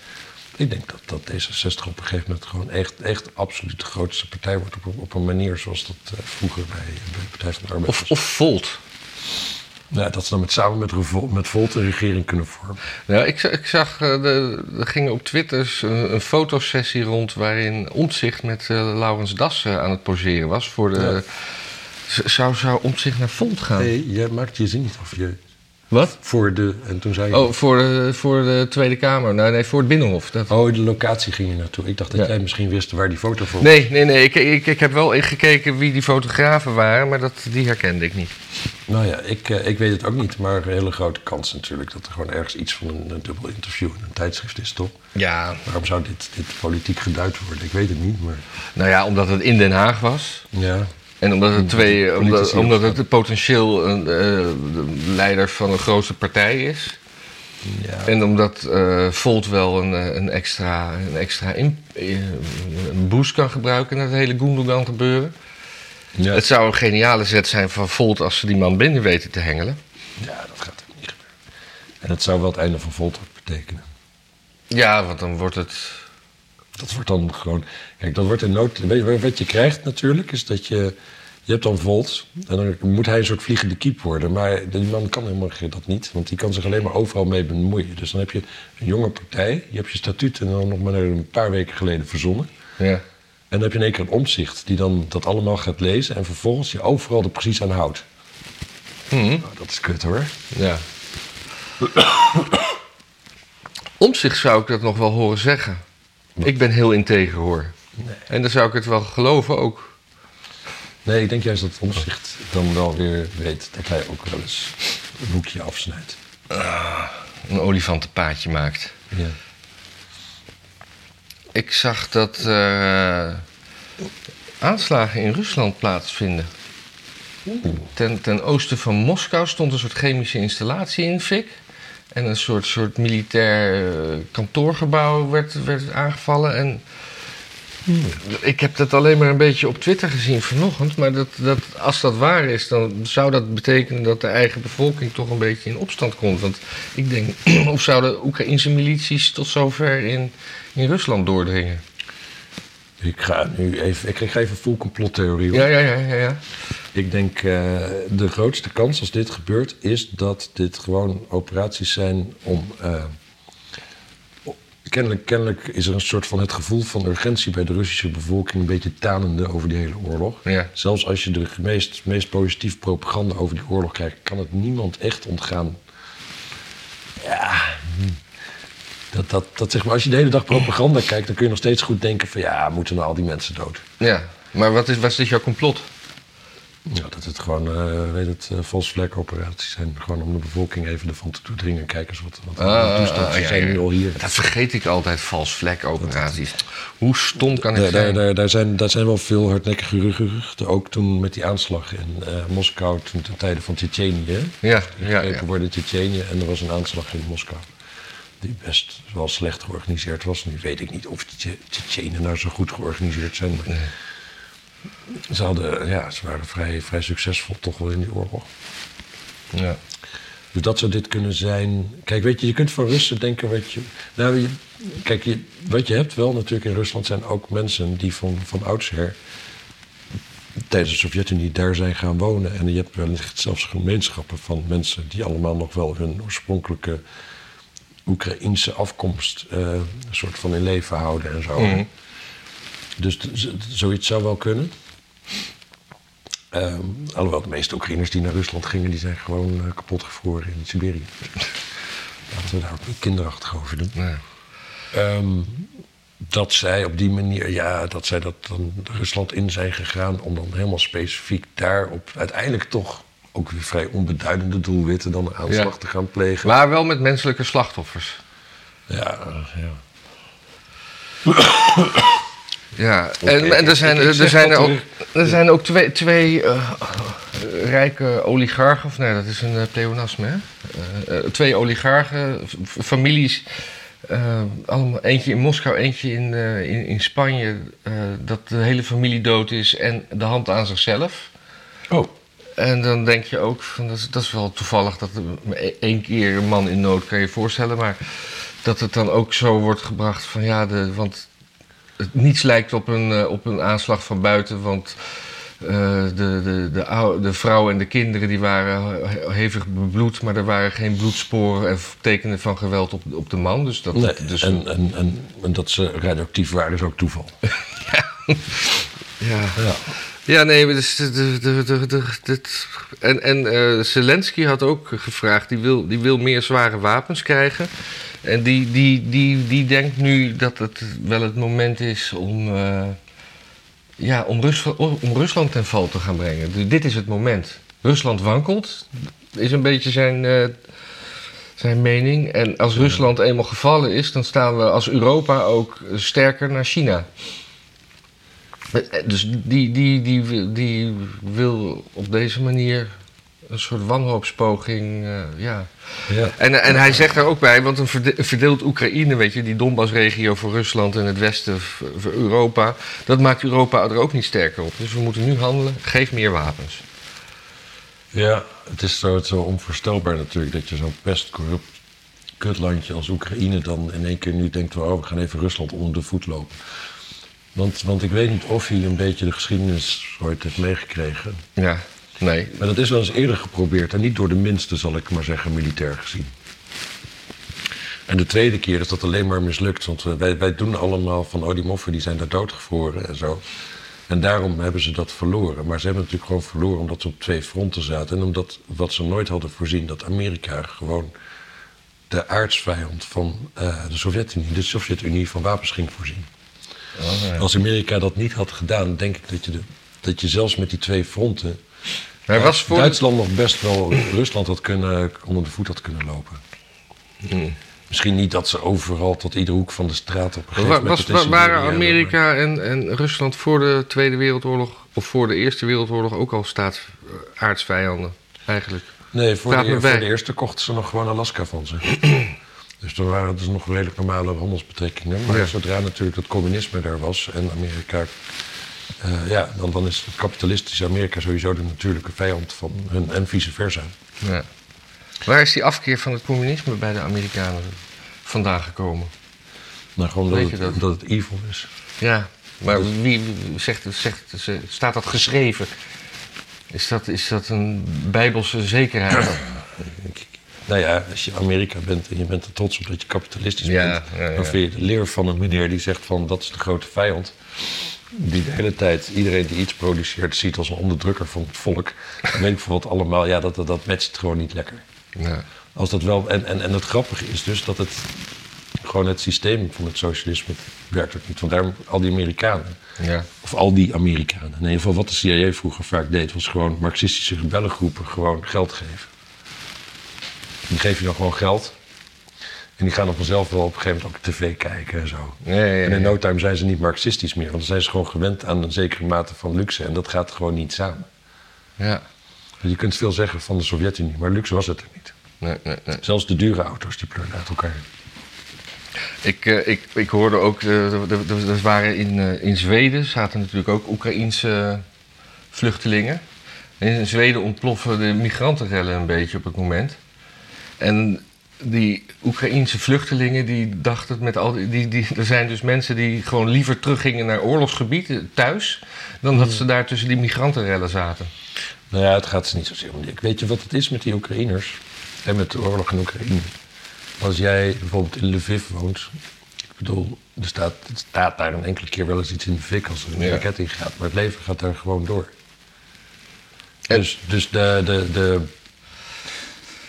Ik denk dat, dat D zesenzestig op een gegeven moment gewoon echt, echt absoluut de grootste partij wordt. Op, op een manier zoals dat uh, vroeger bij, bij de Partij van de Arbeid was. Of, of Volt. Nou, dat ze dan met, samen met, met Volt een regering kunnen vormen. Nou, ik, ik zag, uh, de, er ging op Twitter een, een fotosessie rond waarin Omtzigt met uh, Laurens Dassen aan het poseren was. Voor de, ja. z- zou, zou Omtzigt naar Volt gaan? Nee, jij maakt je zin niet af je... Wat? Voor de, en toen zei je... Oh, voor de, voor de Tweede Kamer. Nou, nee, voor het Binnenhof. Dat... Oh, de locatie ging je naartoe. Ik dacht dat ja. jij misschien wist waar die foto voor was. Nee, nee, nee. Ik, ik, ik heb wel gekeken wie die fotografen waren, maar dat, die herkende ik niet. Nou ja, ik, ik weet het ook niet. Maar een hele grote kans natuurlijk dat er gewoon ergens iets van een, een dubbel interview in een tijdschrift is, toch? Ja. Waarom zou dit, dit politiek geduid worden? Ik weet het niet, maar... Nou ja, omdat het in Den Haag was. Ja. En omdat het, twee, omdat, omdat het potentieel een uh, leider van een grote partij is. Ja. En omdat uh, Volt wel een, een extra, een extra in, een boost kan gebruiken naar het hele Gundogan gebeuren. Ja. Het zou een geniale zet zijn van Volt als ze die man binnen weten te hengelen. Ja, dat gaat ook niet gebeuren. En dat zou wel het einde van Volt betekenen. Ja, want dan wordt het... Dat wordt dan gewoon... Kijk, dat wordt in nood... Wat je krijgt natuurlijk, is dat je... Je hebt dan Volt, en dan moet hij een soort vliegende kiep worden. Maar die man kan helemaal dat niet, want die kan zich alleen maar overal mee bemoeien. Dus dan heb je een jonge partij, je hebt je statuut... en dan nog maar een paar weken geleden verzonnen. Ja. En dan heb je in één keer een Omtzigt die dan dat allemaal gaat lezen... en vervolgens je overal er precies aan houdt. Mm. Nou, dat is kut, hoor. Ja. Omtzigt zou ik dat nog wel horen zeggen... Maar ik ben heel integer, hoor. Nee. En dan zou ik het wel geloven ook. Nee, ik denk juist dat Omtzigt dan wel weer weet dat hij ook wel eens een hoekje afsnijdt. Uh, een olifantenpaadje maakt. Ja. Ik zag dat uh, aanslagen in Rusland plaatsvinden. Ten, ten oosten van Moskou stond een soort chemische installatie in fik. En een soort, soort militair uh, kantoorgebouw werd, werd aangevallen. En hmm. Ik heb dat alleen maar een beetje op Twitter gezien vanochtend. Maar dat, dat, als dat waar is, dan zou dat betekenen dat de eigen bevolking toch een beetje in opstand komt. Want ik denk, of zouden Oekraïense milities tot zover in, in Rusland doordringen? Ik ga nu even, ik geef een full complottheorie, hoor. Ja, ja, ja, ja, ja. Ik denk uh, de grootste kans als dit gebeurt is dat dit gewoon operaties zijn om... Uh, kennelijk, kennelijk is er een soort van het gevoel van urgentie bij de Russische bevolking een beetje tanende over die hele oorlog. Ja. Zelfs als je de meest, meest positieve propaganda over die oorlog krijgt, kan het niemand echt ontgaan. Ja... Dat, dat, dat, zeg maar, als je de hele dag propaganda kijkt, dan kun je nog steeds goed denken van ja, moeten nou al die mensen dood? Ja, maar wat is, wat is jouw complot? Ja, dat het gewoon, uh, weet het, uh, false flag operaties zijn. Gewoon om de bevolking even ervan te doordringen en kijken wat, wat ah, de toestand is. Ah, ja, ja, ja. Dat vergeet ik altijd, false flag operaties. Hoe stom kan het ja, zijn? Daar, daar, daar zijn? Daar zijn wel veel hardnekkige geruchten. Ook toen met die aanslag in uh, Moskou, toen ten tijde van Tsjetsjenië. Ja, ja, ja. Worden Tsjetsjenië en er was een aanslag in Moskou. Die best wel slecht georganiseerd was. Nu weet ik niet of de Tsjetsjenen nou zo goed georganiseerd zijn. Maar nee. ze, hadden, ja, ze waren vrij, vrij succesvol toch wel in die oorlog. Ja. Dus dat zou dit kunnen zijn. Kijk, weet je, je kunt van Russen denken wat je... Nou, je, kijk, je, wat je hebt wel natuurlijk in Rusland zijn ook mensen die van, van oudsher... tijdens de Sovjet-Unie daar zijn gaan wonen. En je hebt wellicht zelfs gemeenschappen van mensen die allemaal nog wel hun oorspronkelijke... Oekraïense afkomst uh, een soort van in leven houden en zo. Mm. Dus t- z- zoiets zou wel kunnen. Uh, alhoewel de meeste Oekraïners die naar Rusland gingen, die zijn gewoon uh, kapot gevroren in Siberië. Laten we daar ook kinderachtig over doen. Ja. Um, dat zij op die manier, ja, dat zij dat dan Rusland in zijn gegaan om dan helemaal specifiek daarop uiteindelijk toch ook weer vrij onbeduidende doelwitten dan een aanslag ja. te gaan plegen. Maar wel met menselijke slachtoffers. Ja, ja. Ja, okay. en, en er zijn, ik, ik er, zijn er, ook, er zijn ook twee, twee uh, rijke oligarchen, of nee, dat is een pleonasme, hè? Uh, uh, twee oligarchen, f- families, uh, allemaal, eentje in Moskou, eentje in, uh, in, in Spanje, uh, dat de hele familie dood is en de hand aan zichzelf. Oh. En dan denk je ook, van, dat, dat is wel toevallig dat één keer een man in nood, kan je je voorstellen, maar dat het dan ook zo wordt gebracht van ja, de, want... niets lijkt op een, op een aanslag van buiten, want uh, de, de, de, oude, de vrouw en de kinderen die waren hevig bebloed, maar er waren geen bloedsporen en tekenen van geweld op, op de man. Dus dat, nee, dus... En, en, en, en dat ze radioactief waren is ook toeval. ja. Ja. ja, ja, nee, dus, de, de, de, de, dit. en, en uh, Zelensky had ook gevraagd, die wil, die wil meer zware wapens krijgen. En die, die, die, die denkt nu dat het wel het moment is om, uh, ja, om, Rus, om Rusland ten val te gaan brengen. Dus dit is het moment. Rusland wankelt, is een beetje zijn, uh, zijn mening. En als Rusland eenmaal gevallen is, dan staan we als Europa ook sterker naar China. Dus die, die, die, die wil op deze manier... een soort wanhoopspoging, uh, ja. ja. En, en hij zegt daar ook bij, want een verdeeld Oekraïne, weet je, die Donbassregio voor Rusland en het Westen voor Europa, dat maakt Europa er ook niet sterker op. Dus we moeten nu handelen, geef meer wapens. Ja, het is zo, het is zo onvoorstelbaar natuurlijk dat je zo'n best corrupt kutlandje als Oekraïne dan in één keer nu denkt, oh, we gaan even Rusland onder de voet lopen. Want, want ik weet niet of hij een beetje de geschiedenis ooit heeft meegekregen. Ja. Nee. Maar dat is wel eens eerder geprobeerd. En niet door de minste, zal ik maar zeggen, militair gezien. En de tweede keer is dat alleen maar mislukt. Want wij, wij doen allemaal van, oh die moffen die zijn daar doodgevroren en zo. En daarom hebben ze dat verloren. Maar ze hebben natuurlijk gewoon verloren omdat ze op twee fronten zaten. En omdat wat ze nooit hadden voorzien, dat Amerika gewoon de aardsvijand van uh, de Sovjet-Unie, de Sovjet-Unie van wapens ging voorzien. Oh, nee. Als Amerika dat niet had gedaan, denk ik dat je, de, dat je zelfs met die twee fronten... Maar ja, was voor Duitsland nog best wel Rusland had kunnen, onder de voet had kunnen lopen. Hmm. Misschien niet dat ze overal tot iedere hoek van de straat op een gegeven moment... Was, was, waren Amerika en, en Rusland voor de Tweede Wereldoorlog... of voor de Eerste Wereldoorlog ook al staats, aardsvijanden eigenlijk? Nee, voor de, voor de eerste kochten ze nog gewoon Alaska van ze. Dus dan waren het dus nog redelijk normale handelsbetrekkingen. Maar ja. Zodra natuurlijk dat communisme daar was en Amerika... Uh, ja, dan, dan is het kapitalistische Amerika sowieso de natuurlijke vijand van hun en vice versa. Ja. Waar is die afkeer van het communisme bij de Amerikanen vandaan gekomen? Nou, gewoon dat het, dat? dat het evil is. Ja, maar dus, wie zegt, zegt, staat dat geschreven? Is dat, is dat een bijbelse zekerheid? Nou ja, als je Amerika bent en je bent er trots op dat je kapitalistisch ja, bent... Ja, ja. Dan vind je de leer van een meneer die zegt van dat is de grote vijand... die de hele tijd iedereen die iets produceert ziet als een onderdrukker van het volk. En weet ik voor wat allemaal, ja, dat, dat, dat matcht gewoon niet lekker. Ja. Als dat wel, en, en, en het grappige is dus dat het gewoon het systeem van het socialisme werkt ook niet. Want daarom al die Amerikanen, ja. of al die Amerikanen. In ieder geval wat de C I A vroeger vaak deed, was gewoon marxistische rebellengroepen gewoon geld geven. Die geef je dan gewoon geld. En die gaan dan vanzelf wel op een gegeven moment ook tv kijken en zo. Ja, ja, ja. En in no time zijn ze niet marxistisch meer. Want dan zijn ze gewoon gewend aan een zekere mate van luxe. En dat gaat gewoon niet samen. Ja. Dus je kunt veel zeggen van de Sovjet-Unie, maar luxe was het er niet. Nee, nee, nee. Zelfs de dure auto's, die pleurden uit elkaar. Ik, uh, ik, ik hoorde ook, er waren in, uh, in Zweden zaten natuurlijk ook Oekraïense vluchtelingen. En in Zweden ontploffen de migrantenrellen een beetje op het moment. En... die Oekraïense vluchtelingen, die dachten met al die, die, die. Er zijn dus mensen die gewoon liever teruggingen naar oorlogsgebied thuis. Dan dat ze daar tussen die migrantenrellen zaten. Nou ja, het gaat ze niet zozeer om. Ik weet je wat het is met die Oekraïners en met de oorlog in Oekraïne? Als jij bijvoorbeeld in Lviv woont, bedoel, er staat, het staat daar een enkele keer wel eens iets in de fik als er een ja. raket in gaat. Maar het leven gaat daar gewoon door. En dus, dus de... de, de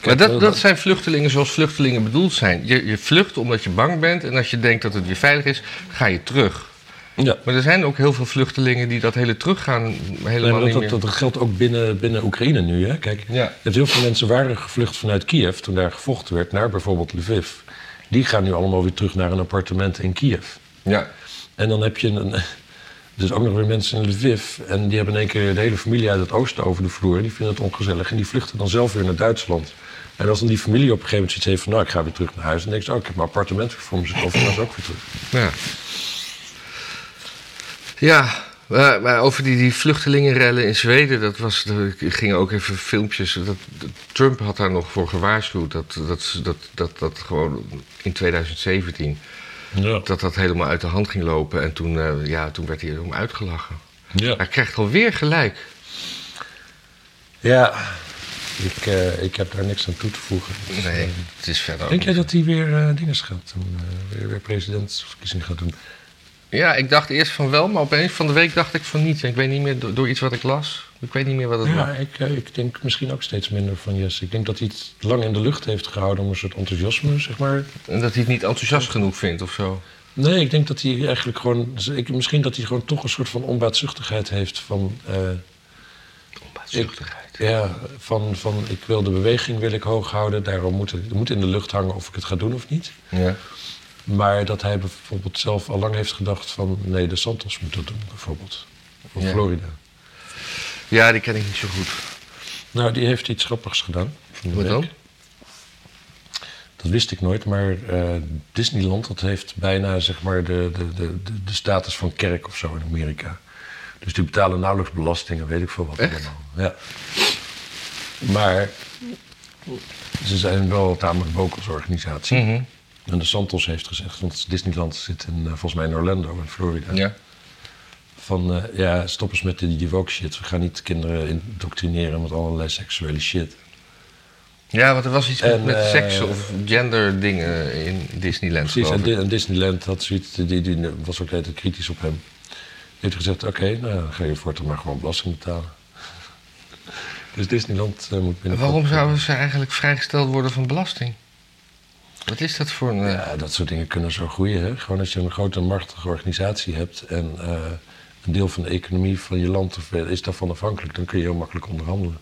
Kijk, maar dat, dat zijn vluchtelingen zoals vluchtelingen bedoeld zijn. Je, je vlucht omdat je bang bent en als je denkt dat het weer veilig is, ga je terug. Ja. Maar er zijn ook heel veel vluchtelingen die dat hele teruggaan helemaal nee, dat, niet meer. Dat geldt ook binnen, binnen Oekraïne nu. Hè? Kijk, ja. je hebt heel veel mensen waren gevlucht vanuit Kiev toen daar gevochten werd naar bijvoorbeeld Lviv. Die gaan nu allemaal weer terug naar een appartement in Kiev. Ja. En dan heb je een, dus ook nog weer mensen in Lviv en die hebben in één keer de hele familie uit het oosten over de vloer. Die vinden het ongezellig en die vluchten dan zelf weer naar Duitsland. En als dan die familie op een gegeven moment zoiets heeft van... nou, ik ga weer terug naar huis. En denk je, oh, ik heb mijn appartement weer voor mezelf. En dan is ook weer terug. Ja, ja maar, maar over die, die vluchtelingenrellen in Zweden... dat was, er gingen ook even filmpjes... Dat, dat, Trump had daar nog voor gewaarschuwd... dat dat, dat, dat, dat gewoon in twintig zeventien... Ja. dat dat helemaal uit de hand ging lopen. En toen, uh, ja, toen werd hij erom uitgelachen. Ja. Hij krijgt alweer gelijk. Ja... Ik, uh, ik heb daar niks aan toe te voegen. Dus, nee, het is verder. Denk jij dat hij weer uh, dingen gaat doen? Uh, weer, weer presidentsverkiezing gaat doen? Ja, ik dacht eerst van wel, maar opeens van de week dacht ik van niet. En ik weet niet meer, door, door iets wat ik las, ik weet niet meer wat het ja, was. Ik, uh, ik denk misschien ook steeds minder van Jesse. Ik denk dat hij het lang in de lucht heeft gehouden om een soort enthousiasme, zeg maar. En dat hij het niet enthousiast genoeg vindt of zo? Nee, ik denk dat hij eigenlijk gewoon... Ik, misschien dat hij gewoon toch een soort van onbaatzuchtigheid heeft van... Uh, onbaatzuchtigheid? Ik, ja, van, van ik wil de beweging wil ik hoog houden. Daarom moet het moet in de lucht hangen of ik het ga doen of niet. Ja. Maar dat hij bijvoorbeeld zelf al lang heeft gedacht van... nee, de Santos moet dat doen, bijvoorbeeld. Of ja. Florida. Ja, die ken ik niet zo goed. Nou, die heeft iets grappigs gedaan. Wat dan? Dat wist ik nooit, maar uh, Disneyland... dat heeft bijna zeg maar de, de, de, de status van kerk of zo in Amerika. Dus die betalen nauwelijks belastingen, weet ik veel wat. Echt? Ja. Maar ze zijn wel tamelijk woke als organisatie. Mm-hmm. En de Santos heeft gezegd, want Disneyland zit in, uh, volgens mij in Orlando, in Florida. Ja. Van, uh, ja, stop eens met die, die woke shit. We gaan niet kinderen indoctrineren met allerlei seksuele shit. Ja, want er was iets en, met uh, seks of gender dingen in Disneyland. Precies, en, en Disneyland had zoiets, die, die was ook redelijk kritisch op hem. Heeft gezegd, oké, okay, nou dan ga je voortaan maar gewoon belasting betalen. Dus Disneyland uh, moet binnen. Waarom zouden ze eigenlijk vrijgesteld worden van belasting? Wat is dat voor een... Uh... Ja, dat soort dingen kunnen zo groeien, hè. Gewoon als je een grote en machtige organisatie hebt... en uh, een deel van de economie van je land is daarvan afhankelijk... dan kun je heel makkelijk onderhandelen.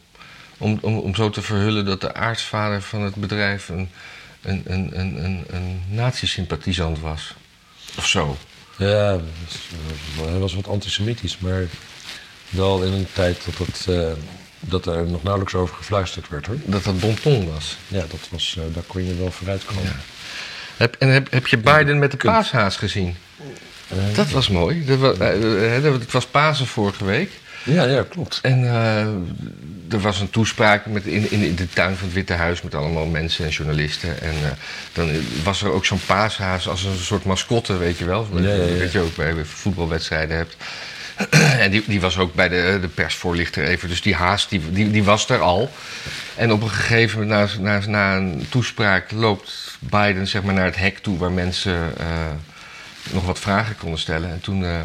Om, om, om zo te verhullen dat de aartsvader van het bedrijf... een, een, een, een, een, een nazi-sympathisant was. Of zo. Ja, hij was wat antisemitisch, maar wel in een tijd dat, het, uh, dat er nog nauwelijks over gefluisterd werd, hoor. Dat dat bonton was. Ja, dat was, uh, daar kon je wel vooruit komen. Ja. Heb, en heb, heb je Biden met de paashaas gezien? Uh, dat was mooi. Dat was, uh, het was Pasen vorige week. Ja, ja, klopt. En uh, er was een toespraak met in, in de tuin van het Witte Huis... met allemaal mensen en journalisten. En uh, dan was er ook zo'n paashaas als een soort mascotte, weet je wel. Ja, ja, ja. Dat je ook bij voetbalwedstrijden hebt. En die, die was ook bij de, de persvoorlichter even. Dus die haas, die, die, die was er al. En op een gegeven moment, na, na, na een toespraak... loopt Biden zeg maar naar het hek toe... waar mensen uh, nog wat vragen konden stellen. En toen... Uh,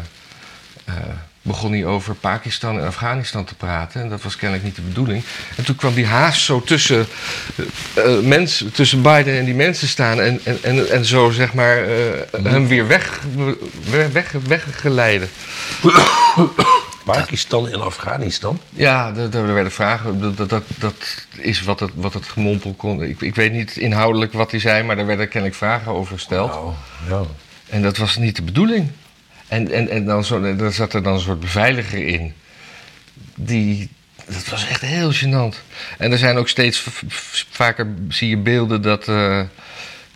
uh, begon hij over Pakistan en Afghanistan te praten. En dat was kennelijk niet de bedoeling. En toen kwam die haas zo tussen, uh, mens, tussen Biden en die mensen staan... en, en, en, en zo, zeg maar, uh, hem weer weg, weg, weggeleiden. Pakistan en Afghanistan? Ja, er, er werden vragen. Dat, dat, dat is wat het, wat het gemompel kon. Ik, ik weet niet inhoudelijk wat hij zei... maar daar werden kennelijk vragen over gesteld. Wow, ja. En dat was niet de bedoeling. En, en, en dan zo, daar zat er dan een soort beveiliger in. Die, dat was echt heel gênant. En er zijn ook steeds v- v- vaker zie je beelden dat, uh,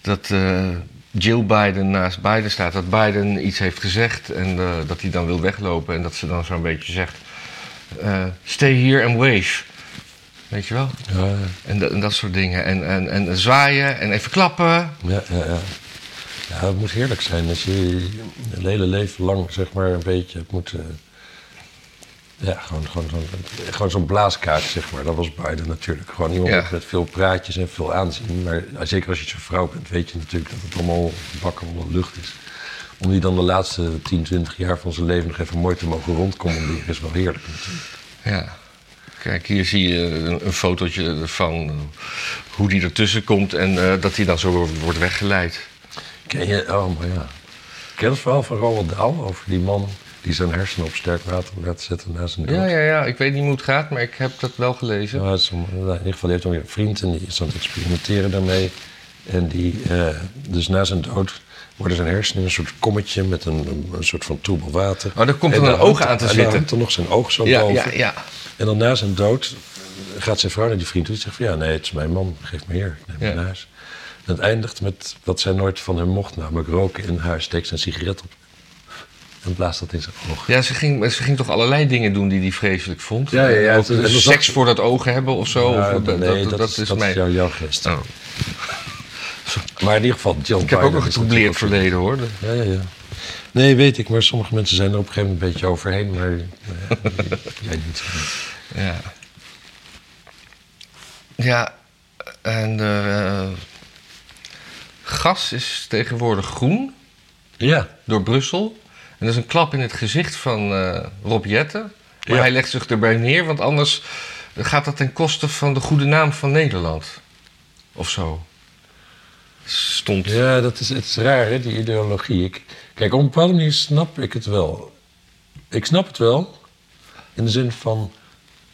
dat uh, Jill Biden naast Biden staat. Dat Biden iets heeft gezegd en uh, dat hij dan wil weglopen. En dat ze dan zo'n beetje zegt, uh, stay here and wave. Weet je wel? Ja, ja. En, da- en dat soort dingen. En, en, en zwaaien en even klappen. Ja, ja, ja. Ja, het moet heerlijk zijn als je het hele leven lang, zeg maar, een beetje... Het moet, uh, ja, gewoon, gewoon, gewoon, gewoon zo'n blaaskaak, zeg maar. Dat was Biden natuurlijk. Gewoon iemand ja. met veel praatjes en veel aanzien. Maar zeker als je zo'n vrouw bent, weet je natuurlijk dat het allemaal bakken onder lucht is. Om die dan de laatste tien, twintig jaar van zijn leven nog even mooi te mogen rondcommanderen is wel heerlijk natuurlijk. Ja. Kijk, hier zie je een, een fotootje van hoe die ertussen komt en uh, dat hij dan zo wordt weggeleid. Ken je, oh maar ja. Ken je het verhaal van Roald Dahl over die man die zijn hersenen op sterk water laat zetten na zijn dood? Ja, ja, ja, ik weet niet hoe het gaat, maar ik heb dat wel gelezen. Nou, is, in ieder geval heeft hij een vriend en die is aan het experimenteren daarmee. En die, uh, dus na zijn dood worden zijn hersenen in een soort kommetje met een, een soort van troebel water. Oh, daar komt er een oog aan te zitten. En dan hangt er nog zijn oog zo boven. Ja, ja, ja. En dan na zijn dood gaat zijn vrouw naar die vriend toe en zegt van ja, nee, het is mijn man, geef me hier, neem me ja. naar huis. En het eindigt met wat zij nooit van hem mocht, namelijk roken in huis, steekt zijn sigaret op en blaast dat in zijn oog. Ja, ze ging, ze ging toch allerlei dingen doen die hij vreselijk vond? Ja, ja, ja. Ook, en dus seks dat... voor dat oog hebben of zo? Ja, of, dat, nee, dat, dat, dat is, dat mijn... is jouw, jouw gest. Oh. Maar in ieder geval, John Ik heb Biden ook een getroubleerd verleden, hoor. Ja, ja, ja. Nee, weet ik, maar sommige mensen zijn er op een gegeven moment een beetje overheen. Maar ja, jij niet. Ja. Ja, en uh, gas is tegenwoordig groen. Ja. Door Brussel. En dat is een klap in het gezicht van uh, Rob Jetten. Maar ja. hij legt zich erbij neer, want anders gaat dat ten koste van de goede naam van Nederland. Of zo. Stond. Ja, dat is, het is raar, hè, die ideologie. Ik, kijk, op een bepaalde manier snap ik het wel. Ik snap het wel. In de zin van...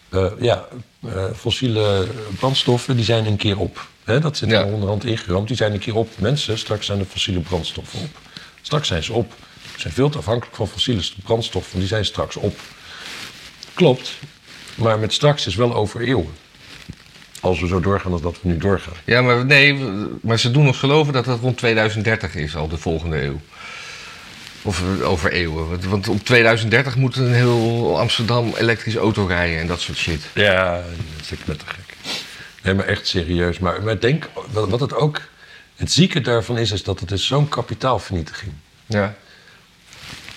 Uh, ja, uh, fossiele brandstoffen, die zijn een keer op. Hè, dat zit ja. er onderhand ingeramd. Die zijn een keer op. Mensen, straks zijn de fossiele brandstoffen op. Straks zijn ze op. Ze zijn veel te afhankelijk van fossiele brandstoffen. Die zijn straks op. Klopt. Maar met straks is wel over eeuwen. Als we zo doorgaan als dat we nu doorgaan. Ja, maar nee, maar ze doen ons geloven dat dat rond tweeduizend dertig is, al de volgende eeuw. Of over eeuwen. Want op tweeduizend dertig moet een heel Amsterdam elektrisch auto rijden en dat soort shit. Ja, dat is knettergek. Nee, maar echt serieus. Maar, maar denk, wat het ook, het zieke daarvan is, is dat het is zo'n kapitaalvernietiging. Ja.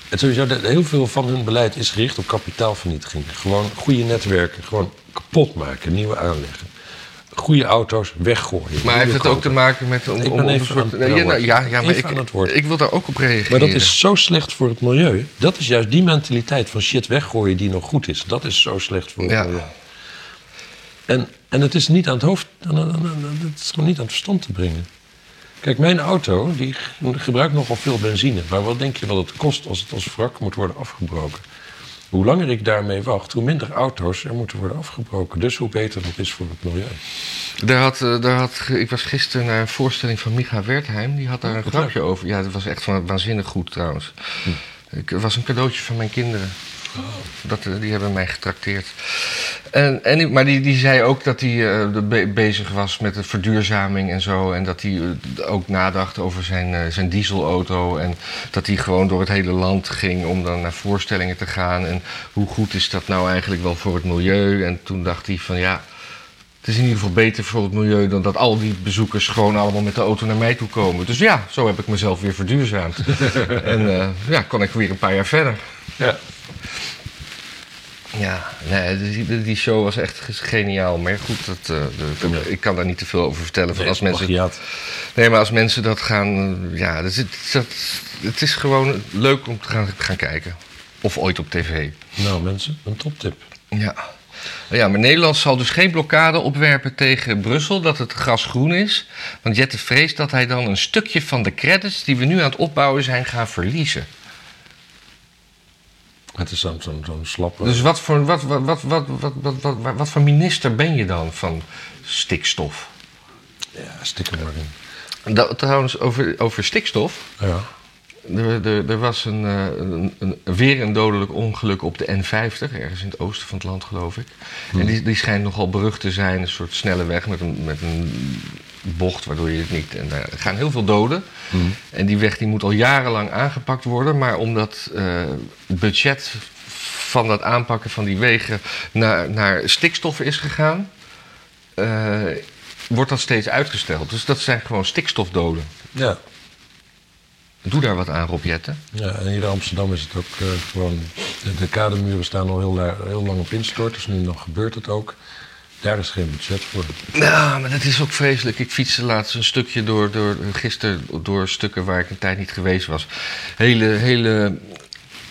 En sowieso, heel veel van hun beleid is gericht op kapitaalvernietiging. Gewoon goede netwerken, gewoon kapot maken, nieuwe aanleggen. Goede auto's weggooien. Maar heeft het kopen. ook te maken met... Om, ik ben om even soort, aan, ja, nou, ja, ja, maar even ik, aan het woord. Ik wil daar ook op reageren. Maar dat is zo slecht voor het milieu. Dat is juist die mentaliteit van shit weggooien die nog goed is. Dat is zo slecht voor het ja. milieu. En, en het is niet aan het hoofd... Het is gewoon niet aan het verstand te brengen. Kijk, mijn auto die gebruikt nogal veel benzine. Maar wat denk je wat het kost als het als wrak moet worden afgebroken? Hoe langer ik daarmee wacht, hoe minder auto's er moeten worden afgebroken. Dus hoe beter dat is voor het milieu. Daar had, daar had, ik was gisteren naar een voorstelling van Micha Wertheim. Die had daar een grapje over. Ja, dat was echt van, waanzinnig goed trouwens. Hm. Ik, het was een cadeautje van mijn kinderen. Oh. Dat, die hebben mij getrakteerd. En, en, maar die, die zei ook dat hij uh, be- bezig was met de verduurzaming en zo. En dat hij uh, ook nadacht over zijn, uh, zijn dieselauto. En dat hij gewoon door het hele land ging om dan naar voorstellingen te gaan. En hoe goed is dat nou eigenlijk wel voor het milieu? En toen dacht hij van ja, het is in ieder geval beter voor het milieu dan dat al die bezoekers gewoon allemaal met de auto naar mij toe komen. Dus ja, zo heb ik mezelf weer verduurzaamd. en uh, ja, kon ik weer een paar jaar verder. Ja. Ja, nee, die show was echt geniaal. Maar goed, dat, uh, dat, nee. ik kan daar niet te veel over vertellen. Nee, als mensen, nee, maar als mensen dat gaan... Ja, dat, dat, het is gewoon leuk om te gaan, gaan kijken. Of ooit op tv. Nou mensen, een toptip. Ja. Ja, maar Nederland zal dus geen blokkade opwerpen tegen Brussel dat het gas groen is. Want Jette vreest dat hij dan een stukje van de credits die we nu aan het opbouwen zijn gaan verliezen. Het is zo'n, zo'n, zo'n slappe... Dus wat voor, wat, wat, wat, wat, wat, wat, wat, wat voor minister ben je dan van stikstof? Ja, stikkenwording. Trouwens, over, over stikstof... Ja. Er, er, er was een, een, een, weer een dodelijk ongeluk op de N vijftig, ergens in het oosten van het land, geloof ik. Hm. En die, die schijnt nogal berucht te zijn, een soort snelle weg met een, met een bocht, waardoor je het niet... En daar gaan heel veel doden. Hm. En die weg die moet al jarenlang aangepakt worden, maar omdat uh, het budget van dat aanpakken van die wegen naar, naar stikstof is gegaan, uh, wordt dat steeds uitgesteld. Dus dat zijn gewoon stikstofdoden. Ja. Doe daar wat aan, Rob Jetten. Ja, en hier in Amsterdam is het ook uh, gewoon... De kademuren staan al heel, la- heel lang op instort. Dus nu nog gebeurt het ook. Daar is geen budget voor. Nou, maar dat is ook vreselijk. Ik fietste laatst een stukje door, door gisteren door stukken waar ik een tijd niet geweest was. Hele, hele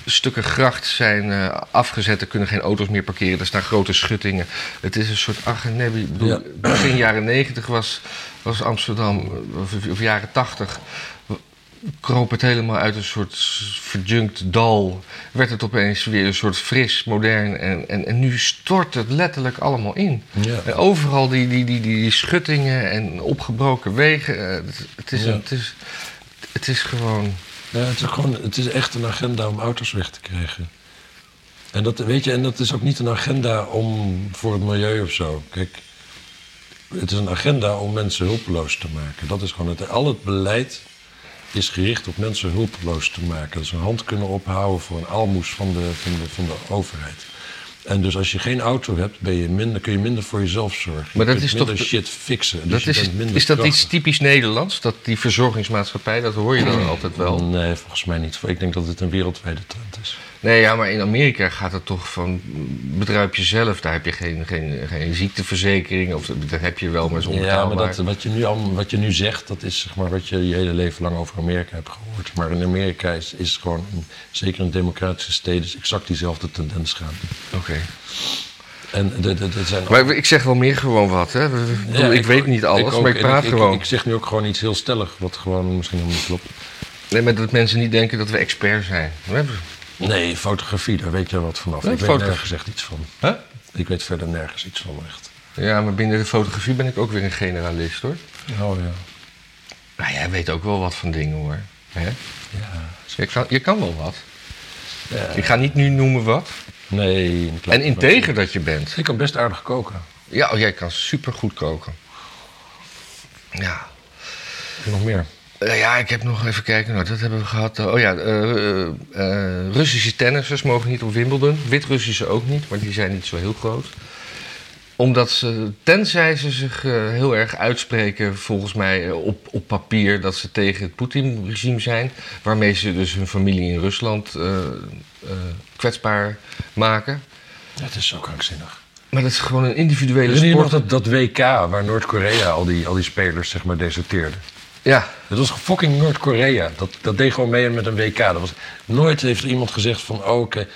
stukken gracht zijn uh, afgezet. Er kunnen geen auto's meer parkeren. Er staan grote schuttingen. Het is een soort aggenebbi. Ja. Begin jaren negentig was, was Amsterdam, of, of jaren tachtig... kroop het helemaal uit een soort verjunkt dal. Werd het opeens weer een soort fris, modern. En, en, en nu stort het letterlijk allemaal in. Ja. En overal die, die, die, die, die schuttingen en opgebroken wegen. Het, het, is, ja. het, is, het is gewoon... Ja, het is gewoon... Het is echt een agenda om auto's weg te krijgen. En dat, weet je, en dat is ook niet een agenda om voor het milieu of zo. Kijk, het is een agenda om mensen hulpeloos te maken. Dat is gewoon het... Al het beleid... is gericht op mensen hulpeloos te maken. Dus een hand kunnen ophouden voor een aalmoes van de, van de, van de overheid. En dus als je geen auto hebt, ben je minder, kun je minder voor jezelf zorgen. Maar je dat is minder toch, shit fixen. Dus dat je is, bent minder is dat krachtig. Iets typisch Nederlands? Dat die verzorgingsmaatschappij, dat hoor je dan altijd wel? Nee, volgens mij niet. Ik denk dat het een wereldwijde trend is. Nee, ja, maar in Amerika gaat het toch van bedrijf jezelf. Daar heb je geen, geen, geen ziekteverzekering. Of dat heb je wel, maar zonder. Ja, maar dat, wat, je nu al, wat je nu zegt, dat is zeg maar wat je je hele leven lang over Amerika hebt gehoord. Maar in Amerika is, is gewoon, zeker in democratische steden, is exact diezelfde tendens gaan. Oké. Okay. En de, de, de zijn maar ook... ik zeg wel meer gewoon wat, hè? Ik, ja, ik, ik weet niet alles, ik ook, maar ik praat ik, gewoon. Ik, ik zeg nu ook gewoon iets heel stellig, wat gewoon misschien helemaal niet klopt. Nee, maar dat mensen niet denken dat we expert zijn. We Nee, fotografie, daar weet je wat vanaf. Nee, ik weet fotogra- nergens echt iets van. Huh? Ik weet verder nergens iets van, echt. Ja, maar binnen de fotografie ben ik ook weer een generalist, hoor. Oh ja. Nou, jij weet ook wel wat van dingen, hoor. Hè? Ja. Je kan, je kan wel wat. Ja. Ik ga niet nu noemen wat. Nee. En integer dat je bent. Ik kan best aardig koken. Ja, oh, jij kan supergoed koken. Ja. En nog meer? Ja, ik heb nog even kijken. Nou, dat hebben we gehad. Oh ja, uh, uh, uh, Russische tennissers mogen niet op Wimbledon. Wit-Russische ook niet, maar die zijn niet zo heel groot. Omdat ze, tenzij ze zich uh, heel erg uitspreken, volgens mij op, op papier, dat ze tegen het Poetin-regime zijn. Waarmee ze dus hun familie in Rusland uh, uh, kwetsbaar maken. Dat is zo krankzinnig. Maar dat is gewoon een individuele sport. Nog dat, dat W K waar Noord-Korea al die, al die spelers zeg maar deserteerden. Ja. Dat was fucking Noord-Korea. Dat, dat deed gewoon mee met een W K. Dat was, nooit heeft er iemand gezegd van... Oh, okay.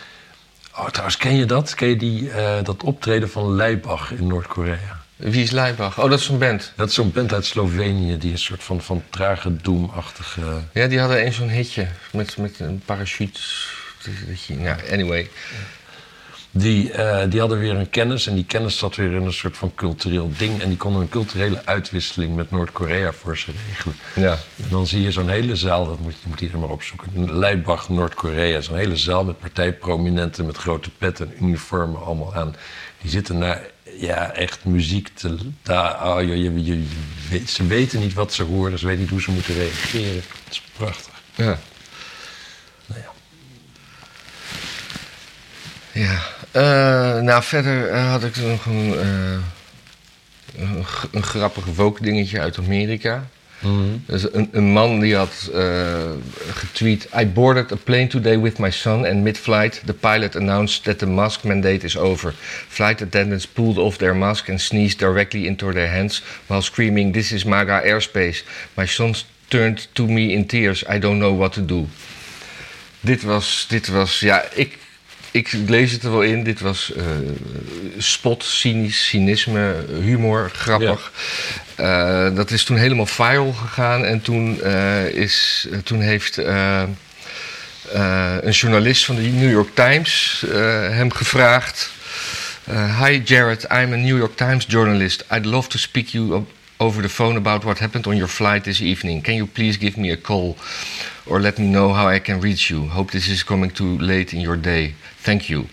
oh trouwens, ken je dat? Ken je die, uh, dat optreden van Laibach in Noord-Korea? Wie is Laibach? Oh, dat is zo'n band. Dat is zo'n band uit Slovenië. Die is een soort van, van trage doemachtige... Ja, die hadden eens zo'n hitje. Met, met een parachute. Nou, anyway. Die, uh, die hadden weer een kennis en die kennis zat weer in een soort van cultureel ding. En die konden een culturele uitwisseling met Noord-Korea voor ze regelen. Ja. En dan zie je zo'n hele zaal, dat moet, moet iedereen maar opzoeken. Laibach, Noord-Korea, zo'n hele zaal met partijprominenten met grote petten en uniformen allemaal aan. Die zitten naar, ja, echt muziek te... Da, oh, je, je, je, je, ze weten niet wat ze horen, ze weten niet hoe ze moeten reageren. Dat is prachtig. Ja. Nou ja. Ja, uh, nou verder uh, had ik nog een, uh, een, g- een grappig woke dingetje uit Amerika. Mm-hmm. Dus een, een man die had uh, getweet... I boarded a plane today with my son and mid-flight... the pilot announced that the mask mandate is over. Flight attendants pulled off their mask and sneezed directly into their hands... while screaming, this is MAGA airspace. My son turned to me in tears. I don't know what to do. Dit was, dit was, ja, ik... Ik lees het er wel in. Dit was uh, spot, cynisch, cynisme, humor, grappig. Ja. Uh, dat is toen helemaal viral gegaan. En toen, uh, is, toen heeft uh, uh, een journalist van de New York Times uh, hem gevraagd... Uh, Hi Jared, I'm a New York Times journalist. I'd love to speak you up over the phone about what happened on your flight this evening. Can you please give me a call? Or let me know how I can reach you. Hope this is coming too late in your day. Thank you.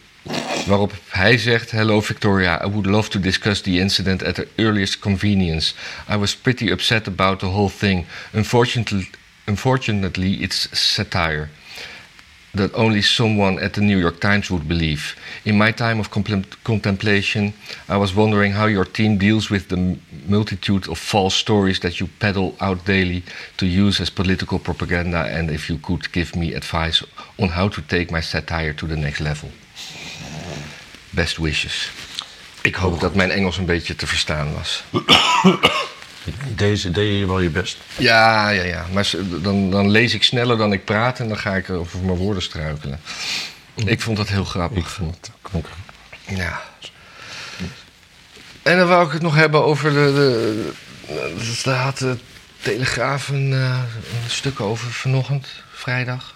Waarop hij zegt, hello Victoria, I would love to discuss the incident at the earliest convenience. I was pretty upset about the whole thing. Unfortunately, unfortunately it's satire. That only someone at the New York Times would believe. In my time of compl- contemplation, I was wondering how your team deals with the m- multitude of false stories that you peddle out daily to use as political propaganda, and if you could give me advice on how to take my satire to the next level. Best wishes. Ik hoop dat mijn Engels een beetje te verstaan was. Deze deed je wel je best. Ja, ja, ja. Maar dan, dan lees ik sneller dan ik praat en dan ga ik over mijn woorden struikelen. Ik vond dat heel grappig. Ik vond het ook. Ja. En dan wou ik het nog hebben over de... de, de, de had de Telegraaf een, een stuk over vanochtend, vrijdag.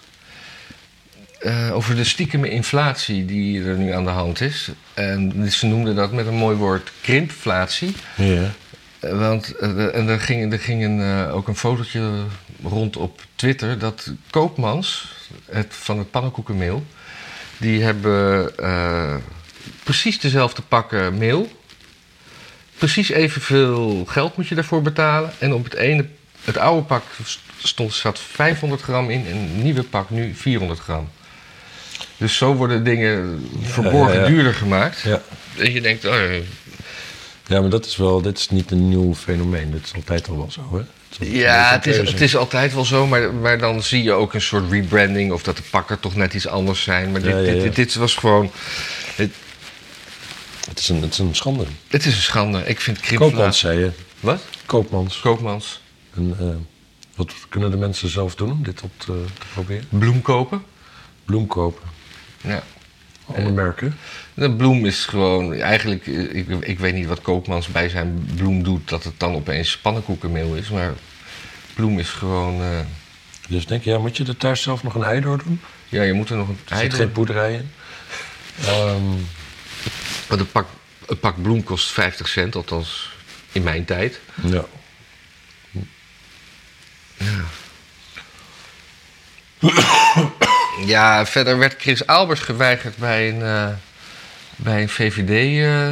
Uh, over de stiekeme inflatie die er nu aan de hand is. En ze noemden dat met een mooi woord krimpflatie. Ja. Uh, want uh, en er ging, er ging een, uh, ook een fotootje rond op Twitter... dat Koopmans, het, van het pannenkoekenmeel... die hebben uh, precies dezelfde pakken meel. Precies evenveel geld moet je daarvoor betalen. En op het ene, het oude pak stond, zat vijfhonderd gram in... en het nieuwe pak nu vierhonderd gram. Dus zo worden dingen verborgen ja, ja, ja. duurder gemaakt. Ja. En je denkt... Oh, ja, maar dat is wel... Dit is niet een nieuw fenomeen. Dat is altijd al wel zo, hè? Het ja, het is, het is altijd wel zo. Maar, maar dan zie je ook een soort rebranding... of dat de pakken toch net iets anders zijn. Maar dit, ja, ja, ja. dit, dit, dit was gewoon... Het, het, is een, het is een schande. Het is een schande. Ik vind krimpflatie... Koopmans, zei je. Wat? Koopmans. Koopmans. En, uh, wat kunnen de mensen zelf doen om dit op te, te proberen? Bloem kopen. Bloem kopen. Ja. Andere merken? De bloem is gewoon... Eigenlijk, ik, ik weet niet wat Koopmans bij zijn bloem doet... dat het dan opeens pannenkoekenmeel is. Maar bloem is gewoon... Uh... Dus denk je, ja, moet je er thuis zelf nog een ei door doen? Ja, je moet er nog een ei door. Er zit geen poederij in. um... Want een pak, een pak bloem kost vijftig cent, althans in mijn tijd. Ja. Ja. Ja, verder werd Chris Albers geweigerd bij een, uh, bij een V V D... Uh,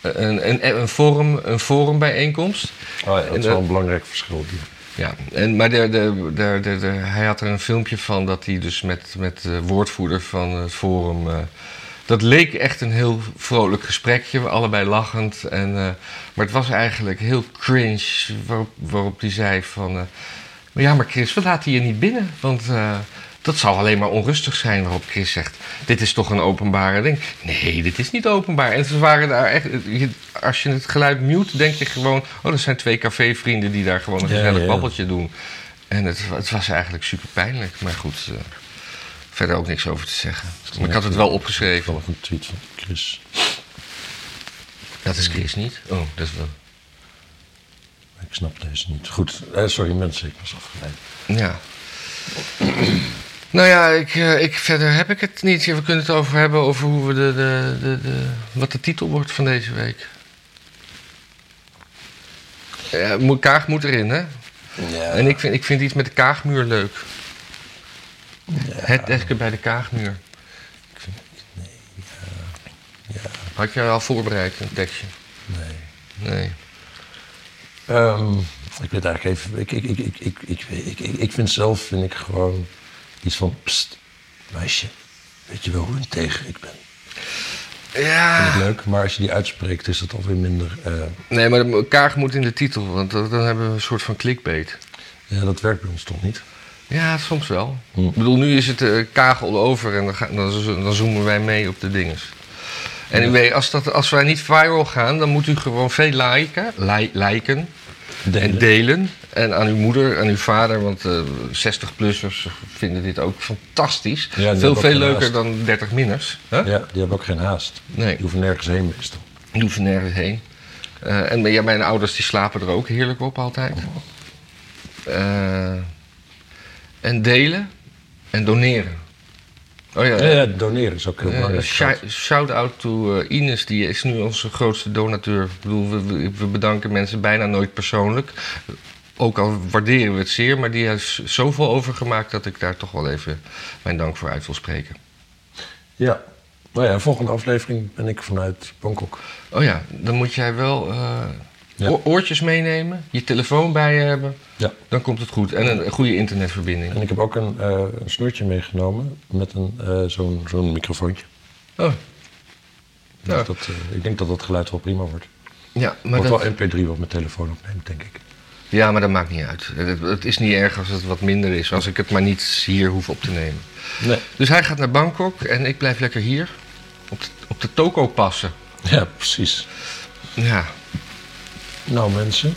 een, een, een, forum, een forumbijeenkomst. Oh ja, dat en, is wel een uh, belangrijk verschil. Ja, en, maar de, de, de, de, de, hij had er een filmpje van... dat hij dus met, met de woordvoerder van het forum... Uh, dat leek echt een heel vrolijk gesprekje, allebei lachend. En, uh, maar het was eigenlijk heel cringe waarop, waarop hij zei van... Uh, maar ja, maar Chris, we laten je niet binnen, want... Uh, dat zou alleen maar onrustig zijn, waarop Chris zegt... dit is toch een openbare ding? Nee, dit is niet openbaar. En ze waren daar echt... Als je het geluid mute, denk je gewoon... oh, dat zijn twee cafévrienden die daar gewoon een ja, gezellig ja. babbeltje doen. En het, het was eigenlijk super pijnlijk. Maar goed, uh, verder ook niks over te zeggen. Maar ik had het wel opgeschreven. Ik had nog een tweet van Chris. Dat is Chris niet? Oh, dat is wel... Ik snap deze niet. Goed, eh, sorry mensen, ik was afgeleid. Ja. Nou ja, ik, ik, verder heb ik het niet. We kunnen het over hebben over hoe we de, de, de, de, wat de titel wordt van deze week. Ja, Kaag moet erin, hè? Ja. En ik vind, ik vind iets met de Kaagmuur leuk. Ja. Het deskje bij de Kaagmuur. Ik vind het, nee, ja. Ja. Had jij al voorbereid, een tekstje? Nee. Nee. Um, ik weet eigenlijk even... Ik, ik, ik, ik, ik, ik, ik, ik vind zelf, vind ik gewoon... Iets van, pst, meisje, weet je wel hoe integer ik ben? Ja. Vind ik leuk, maar als je die uitspreekt is dat alweer minder... Uh... Nee, maar de Kaag moet in de titel, want dan hebben we een soort van clickbait. Ja, dat werkt bij ons toch niet? Ja, soms wel. Hm. Ik bedoel, nu is het uh, Kaag all over en dan, ga, dan, dan zoomen wij mee op de dinges. En ja. anyway, als, dat, als wij niet viral gaan, dan moet u gewoon veel liken, li- liken delen. en delen. En aan uw moeder, aan uw vader, want uh, zestig-plussers vinden dit ook fantastisch. Ja, veel veel leuker haast. dan dertig-minners. Huh? Ja, die hebben ook geen haast. Nee. Die hoeven nergens heen meestal. Die hoeven nergens heen. Uh, en ja, mijn ouders die slapen er ook heerlijk op altijd. Oh. Uh, en delen en doneren. Oh ja, ja, ja doneren is ook heel uh, belangrijk. Shout-out to uh, Ines, die is nu onze grootste donateur. Ik bedoel, we, we bedanken mensen bijna nooit persoonlijk. Ook al waarderen we het zeer, maar die heeft zoveel overgemaakt... dat ik daar toch wel even mijn dank voor uit wil spreken. Ja, nou ja, volgende aflevering ben ik vanuit Bangkok. Oh ja, dan moet jij wel uh, ja. o- oortjes meenemen, je telefoon bij je hebben. Ja. Dan komt het goed. En een goede internetverbinding. En ik heb ook een, uh, een snoertje meegenomen met een, uh, zo'n, zo'n microfoontje. Oh. Ja. Dus dat, uh, ik denk dat dat geluid wel prima wordt. Ja, maar wordt dat... wel M P drie wat mijn telefoon opneemt, denk ik. Ja, maar dat maakt niet uit. Het, het is niet erg als het wat minder is. Als ik het maar niet hier hoef op te nemen. Nee. Dus hij gaat naar Bangkok en ik blijf lekker hier. Op de, op de toko passen. Ja, precies. Ja. Nou, mensen.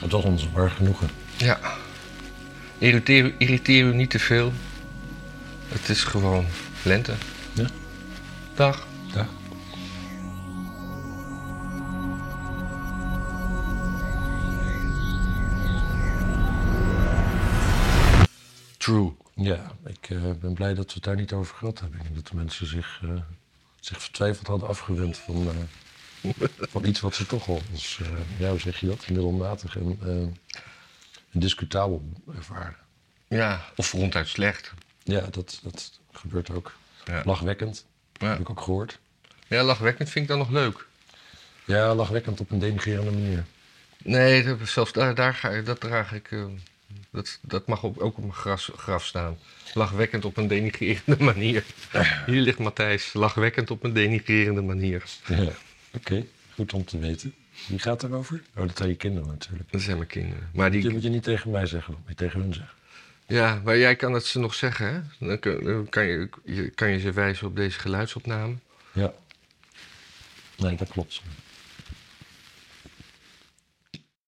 Het was ons waar genoegen. Ja. Irriteer, irriteer u niet te veel. Het is gewoon lente. Ja. Dag. Dag. True. Ja, ik uh, ben blij dat we het daar niet over gehad hebben. Ik denk dat de mensen zich, uh, zich vertwijfeld hadden afgewend van, uh, van iets wat ze toch al, als, uh, ja, hoe zeg je dat, middelmatig en, uh, en discutabel ervaren. Ja, of ronduit slecht. Ja, dat, dat gebeurt ook. Ja. Lachwekkend, ja. Heb ik ook gehoord. Ja, lachwekkend vind ik dan nog leuk. Ja, lachwekkend op een denigrerende manier. Nee, zelfs daar, daar ga ik, dat draag ik... Uh... Dat, dat mag ook op mijn graf, graf staan. Lachwekkend op een denigrerende manier. Hier ligt Matthijs. Lachwekkend op een denigrerende manier. Ja, oké. Okay. Goed om te weten. Wie gaat daarover? Oh, dat zijn je kinderen natuurlijk. Dat zijn mijn kinderen. Maar die... Dat moet je niet tegen mij zeggen, maar tegen hun zeggen. Ja, maar jij kan het ze nog zeggen, hè? Dan kan je, kan je ze wijzen op deze geluidsopname. Ja. Nee, dat klopt.